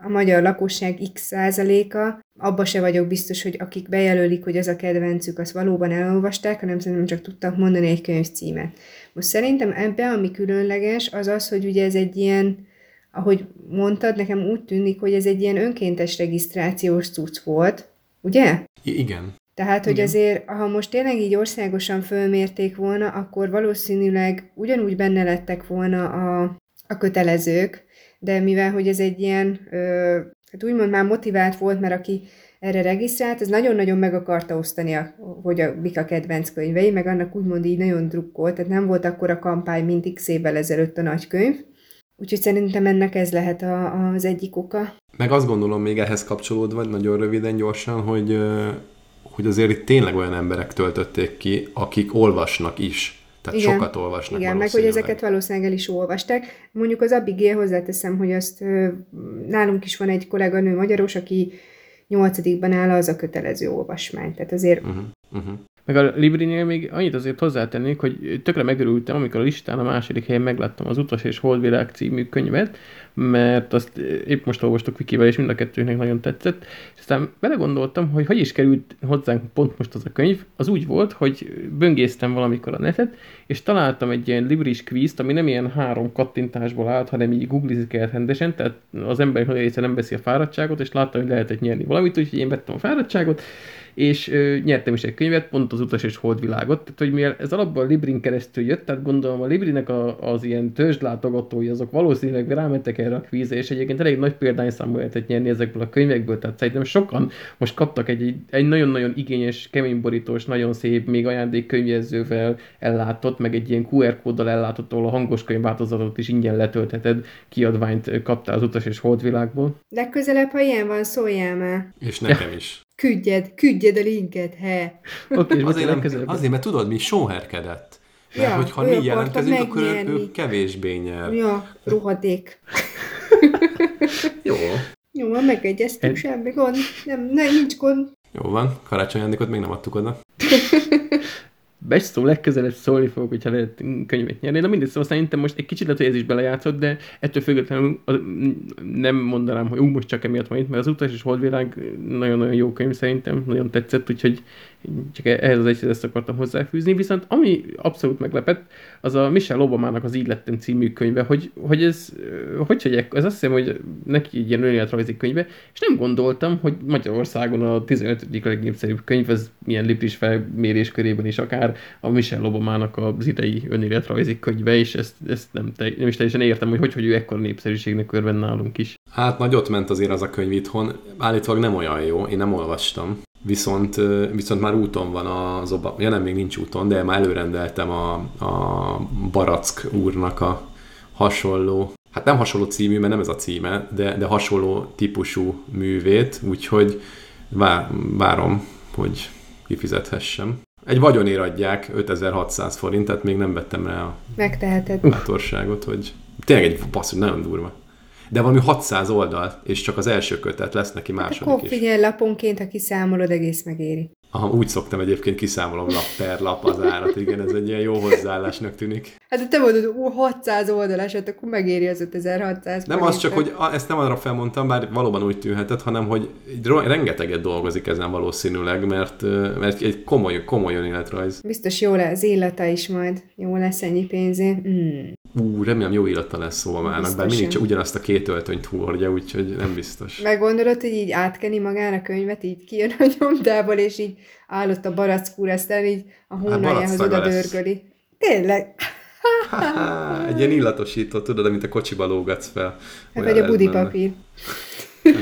a magyar lakosság x százaléka, abba se vagyok biztos, hogy akik bejelölik, hogy az a kedvencük, azt valóban elolvasták, hanem szerintem csak tudtak mondani egy könyv címet. Most szerintem ebben, ami különleges, az az, hogy ugye ez egy ilyen, ahogy mondtad, nekem úgy tűnik, hogy ez egy ilyen önkéntes regisztrációs cucc volt, ugye? I- igen. Tehát, hogy igen. Azért, ha most tényleg így országosan fölmérték volna, akkor valószínűleg ugyanúgy benne lettek volna a, a kötelezők, de mivel, hogy ez egy ilyen, ö, hát úgymond már motivált volt, mert aki erre regisztrált, az nagyon-nagyon meg akarta osztani, a, hogy a, mik a kedvenc könyvei, meg annak úgymond így nagyon drukkolt, tehát nem volt akkora kampány, mint x évvel ezelőtt a nagykönyv, Úgyhogy szerintem ennek ez lehet a, az egyik oka. Meg azt gondolom még ehhez kapcsolódva, nagyon röviden, gyorsan, hogy, hogy azért itt tényleg olyan emberek töltötték ki, akik olvasnak is. Tehát igen, sokat olvasnak. Igen, meg hogy ezeket valószínűleg el is olvasták. Mondjuk az Abigél, hozzáteszem, hogy azt nálunk is van egy kolléganő magyaros, aki nyolcadikban áll, az a kötelező olvasmány. Tehát azért... Uh-huh, uh-huh. Meg a Librinél még annyit azért hozzátennék, hogy tökre megörültem, amikor a listán a második helyen megláttam az Utas és holdvilág című könyvet, mert azt épp most olvastuk Vikivel, és mind a kettőnknek nagyon tetszett. És aztán belegondoltam, hogy hogy is került hozzánk pont most az a könyv. Az úgy volt, hogy böngésztem valamikor a netet, és találtam egy ilyen Libris kvízt, ami nem ilyen három kattintásból állt, hanem így googlizik el rendesen, tehát az ember nagyon egyszer nem veszi a fáradtságot, és láttam, hogy lehetett nyerni valamit, úgyhogy én vettem a fáradtságot, és ö, nyertem is egy könyvet, pont az Utas és holdvilágot, tehát hogy mivel ez alapban a Librin keresztül jött, tehát gondolom a Librinek a, az ilyen törzslátogatói, azok valószínűleg rámentek erre a kvízre, és egyébként elég nagy példányszámú lehetett nyerni ezekből a könyvekből, tehát szerintem sokan most kaptak egy, egy nagyon-nagyon igényes, keményborítós, nagyon szép, még ajándékkönyvjelzővel ellátott, meg egy ilyen kú er kóddal ellátott, ahol a hangos könyvváltozatot is ingyen letöltheted, kiadványt kaptál az Utas és holdvilágból. Legközelebb, ha ilyen van, szóljál már. És nekem is. Küldjed, küldjed a linket, he! Okay, azért, azért, mert tudod, mi sóherkedett. Mert ja, hogyha mi jelentkezünk, akkor ő, ő kevésbé nyer. Ja, rohadék. Jó. Jó, megegyeztük, semmi gond. Nem, nem, nincs gond. Jó van, karácsony ajándékot még nem adtuk oda. Beszó, legközelebb szólni fogok, hogyha lehet könyvet nyerni. Na mindegy, szóval szerintem most egy kicsit lehet, hogy ez is belejátszott, de ettől függetlenül nem mondanám, hogy ú, most csak emiatt van itt, mert az Utas és holdvilág nagyon-nagyon jó könyv szerintem, nagyon tetszett, úgyhogy csak ehhez az egyhez ezt akartam hozzáfűzni. Viszont ami abszolút meglepett, az a Michelle Obamának az Így lettem című könyve, hogy, hogy ez, hogy hegyek, ez azt hiszem, hogy neki egy ilyen önéletrajzi könyve, és nem gondoltam, hogy Magyarországon a tizenötödik legnépszerűbb könyv, ez milyen Libris felmérés körében is akár, a Michelle Obamának az idei önéletrajzi könyve, és ezt, ezt nem, te, nem is teljesen értem, hogy hogy, hogy ő ekkora népszerűségnek örven nálunk is. Hát nagyot ment azért az a könyv itthon, állítólag nem olyan jó, én nem olvastam, viszont, viszont már úton van az Obama, ja nem, még nincs úton, de már előrendeltem a, a Barack úrnak a hasonló, hát nem hasonló című, mert nem ez a címe, de, de hasonló típusú művét, úgyhogy vá, várom, hogy kifizethessem. Egy vagyonért adják ötezer-hatszáz forint, tehát még nem vettem rá a bátorságot, hogy tényleg egy basszony, nagyon durva. De valami hatszáz oldal, és csak az első kötet lesz neki második hát is. Figyelj, laponként, ha kiszámolod, egész megéri. Aha, úgy szoktam egyébként, kiszámolom lap per lap az árat, igen, ez egy ilyen jó hozzáállásnak tűnik. Hát ha te mondod, ó, hatszáz oldalását, akkor megéri az ötezer-hatszáz forint. Nem az csak, hogy a, ezt nem arra felmondtam, bár valóban úgy tűnhetett, hanem hogy rengeteget dolgozik ezen valószínűleg, mert, mert egy komoly, komoly önéletrajz. Biztos jó lesz az illata is majd, jó lesz ennyi pénzé. Mm. Ú, remélem jó illata lesz Obamának, bár mindig csak ugyanazt a két öltönyt hordja, úgyhogy nem biztos. Meggondolod, hogy így átkeni magán a könyvet, így kijön a nyomdából, és így állott a barackúr, aztán így a hónaljához oda dörgöli. Tényleg. Egy ilyen illatosító, tudod, amit a kocsiba lógatsz fel. Hát vagy a budipapír.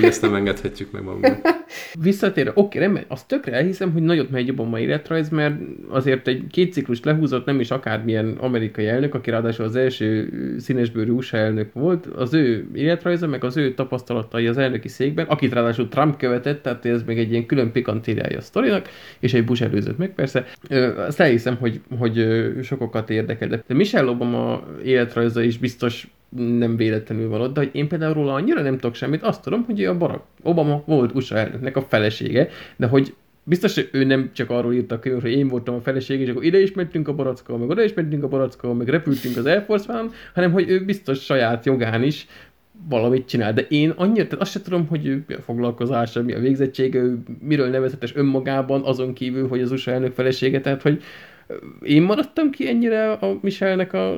Ezt nem engedhetjük meg magunknak. Visszatérve, oké, nem, azt tökre elhiszem, hogy nagyot megy jobban ma életrajz, mert azért egy két ciklust lehúzott, nem is akármilyen amerikai elnök, aki ráadásul az első színesbőrű u es á elnök volt, az ő életrajza, meg az ő tapasztalatai az elnöki székben, akit ráadásul Trump követett, tehát ez még egy ilyen külön pikantériája a sztorinak, és egy Bush előzött meg persze. Ö, azt elhiszem, hogy, hogy sokokat érdekel, de Michelle Obama életrajza is biztos nem véletlenül van ott, de hogy én például róla annyira nem tudok semmit, azt tudom, hogy a Barack Obama volt u es á elnöknek a felesége, de hogy biztos, hogy ő nem csak arról írt a könyv, hogy én voltam a feleség, és akkor ide is mentünk a barackkal, meg oda is mentünk a barackkal, meg repültünk az Air Force One, hanem hogy ő biztos saját jogán is valamit csinál, de én annyira, tehát azt sem tudom, hogy ő mi a foglalkozása, mi a végzettsége, ő miről nevezetes önmagában, azon kívül, hogy az u es á elnök felesége, tehát hogy én maradtam ki ennyire a Michelle-nek az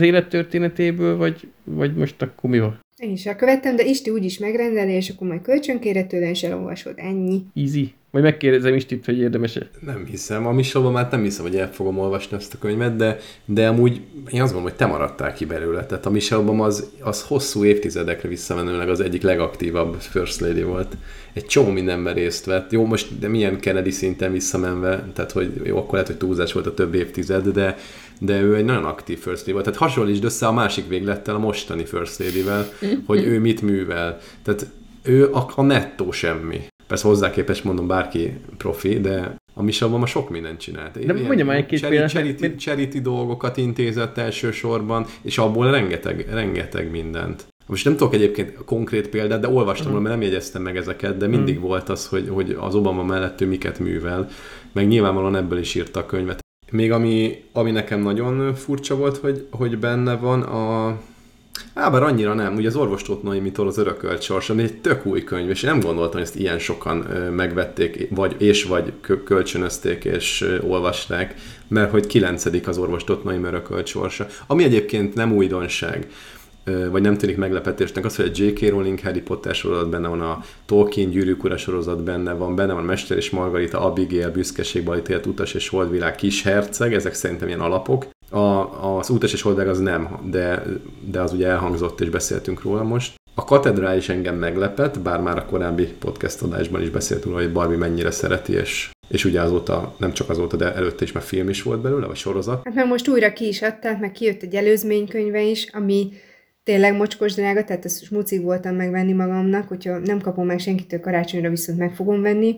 élettörténetéből, vagy, vagy most akkor mi van? Én is elkövettem, de Isti úgyis megrendeli, és akkor majd kölcsönkére tőle, és elolvasod. Ennyi. Easy. Majd megkérdezem Istit, hogy érdemes-e. Nem hiszem, a Michelle Obamát nem hiszem, hogy el fogom olvasni ezt a könyvet, de, de amúgy én azt mondom, hogy te maradtál ki belőle. Tehát a Michelle Obama az, az hosszú évtizedekre visszamenőleg az egyik legaktívabb First Lady volt. Egy csomó mindenben részt vett. Jó, most de milyen Kennedy szinten visszamenve, tehát hogy jó, akkor lehet, hogy túlzás volt a több évtized, de, de ő egy nagyon aktív First Lady volt. Tehát hasonlítsd össze a másik véglettel, a mostani First Lady-vel, hogy ő mit művel. Tehát ő a, a nettó semmi. Persze hozzá képes mondom bárki profi, de a Michelle Obama sok mindent csinált. De mondjam már egy-két cseriti, cseriti, cseriti dolgokat intézett elsősorban, és abból rengeteg, rengeteg mindent. Most nem tudok egyébként konkrét példát, de olvastam, uh-huh. mert nem jegyeztem meg ezeket, de mindig uh-huh. volt az, hogy, hogy az Obama mellett ő miket művel, meg nyilvánvalóan ebből is írta a könyvet. Még ami, ami nekem nagyon furcsa volt, hogy, hogy benne van a... Á, bár annyira nem. Ugye az Orvostóth Noémitól az Örökölt sorsa, ami egy tök új könyv, és én nem gondoltam, hogy ezt ilyen sokan megvették, vagy, és vagy kölcsönözték, és olvasták, mert hogy kilencedik az Orvostóth Noémi Örökölt sorsa. Ami egyébként nem újdonság, vagy nem tűnik meglepetésnek az, hogy a dzsé ká. Rowling Harry Potter sorozat benne van, a Tolkien Gyűrűk ura sorozat benne van, benne van Mester és Margarita, Abigail, Büszkeségből ítélt, Utas és holdvilág, Kis herceg, ezek szerintem ilyen alapok. A, az Utas és holdvilág az nem, de, de az ugye elhangzott, és beszéltünk róla most. A katedrál is engem meglepett, bár már a korábbi podcast adásban is beszéltünk róla, hogy Barbie mennyire szereti, és, és ugye azóta, nem csak azóta, de előtte is már film is volt belőle, vagy sorozat. Hát már most újra ki is adták, meg kijött egy előzménykönyve is, ami tényleg mocskos drága, tehát ezt mucig voltam megvenni magamnak, hogyha nem kapom meg senkitől karácsonyra, viszont meg fogom venni,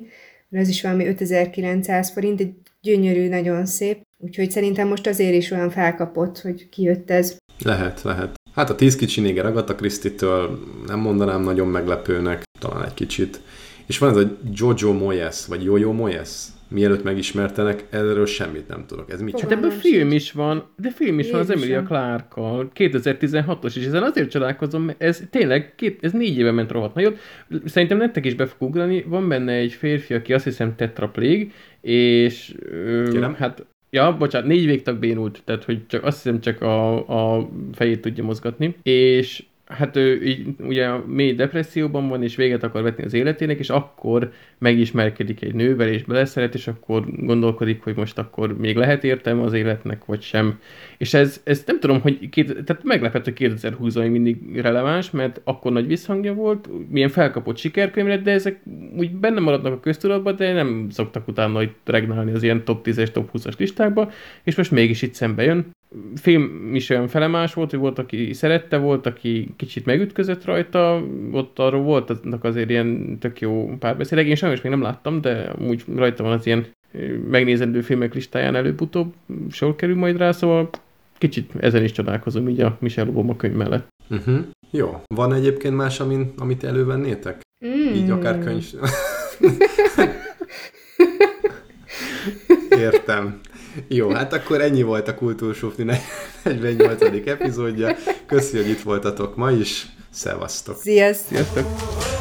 mert az is valami ötezer-kilencszáz forint, egy gyönyörű, nagyon szép. Úgyhogy szerintem most azért is olyan felkapott, hogy kijött ez. Lehet, lehet. Hát a tíz kicsi néger Agatha Christie-től nem mondanám nagyon meglepőnek, talán egy kicsit. És van ez a Jojo Moyes, vagy Jojo Moyes? Mielőtt megismertenek, erről semmit nem tudok. Ez mit? Hát ebből film is van, de film is Én van az Emilia Clarke-kal, kétezer-tizenhatos, és ezen azért csodálkozom, mert ez tényleg, két, ez négy éve ment rohadt nagyot. Szerintem nektek is be fog ugrani, van benne egy férfi, aki azt hiszem tetraplég, és ö, hát, ja, bocsánat, négy végtag bénult, tehát hogy csak, azt hiszem csak a, a fejét tudja mozgatni, és hát ő így, ugye mély depresszióban van, és véget akar vetni az életének, és akkor megismerkedik egy nővel, és beleszeret, és akkor gondolkodik, hogy most akkor még lehet értelme az életnek, vagy sem. És ez, ez nem tudom, hogy két, tehát meglepett, hogy kétezer-húszban mindig releváns, mert akkor nagy visszhangja volt, milyen felkapott sikerkönyv, de ezek úgy benne maradnak a köztudatban, de nem szoktak utána itt regnálni az ilyen top tízes, top húszas listákba, és most mégis itt szembe jön. Film is olyan felemás volt, hogy volt, aki szerette, volt, aki kicsit megütközött rajta, ott arról voltak azért ilyen tök jó párbeszélek. Én sajnos még nem láttam, de úgy rajta van az ilyen megnézendő filmek listáján előbb-utóbb, sor kerül majd rá, szóval kicsit ezen is csodálkozom így a Michelle Obama könyv mellett. Uh-huh. Jó. Van egyébként más, amin, amit elővennétek? Mm. Így akár könyv... Értem. Jó, hát akkor ennyi volt a Kultúr Sufni negyvennyolcadik epizódja. Köszi, hogy itt voltatok ma is. Szevasztok! Sziasztok! Sziasztok.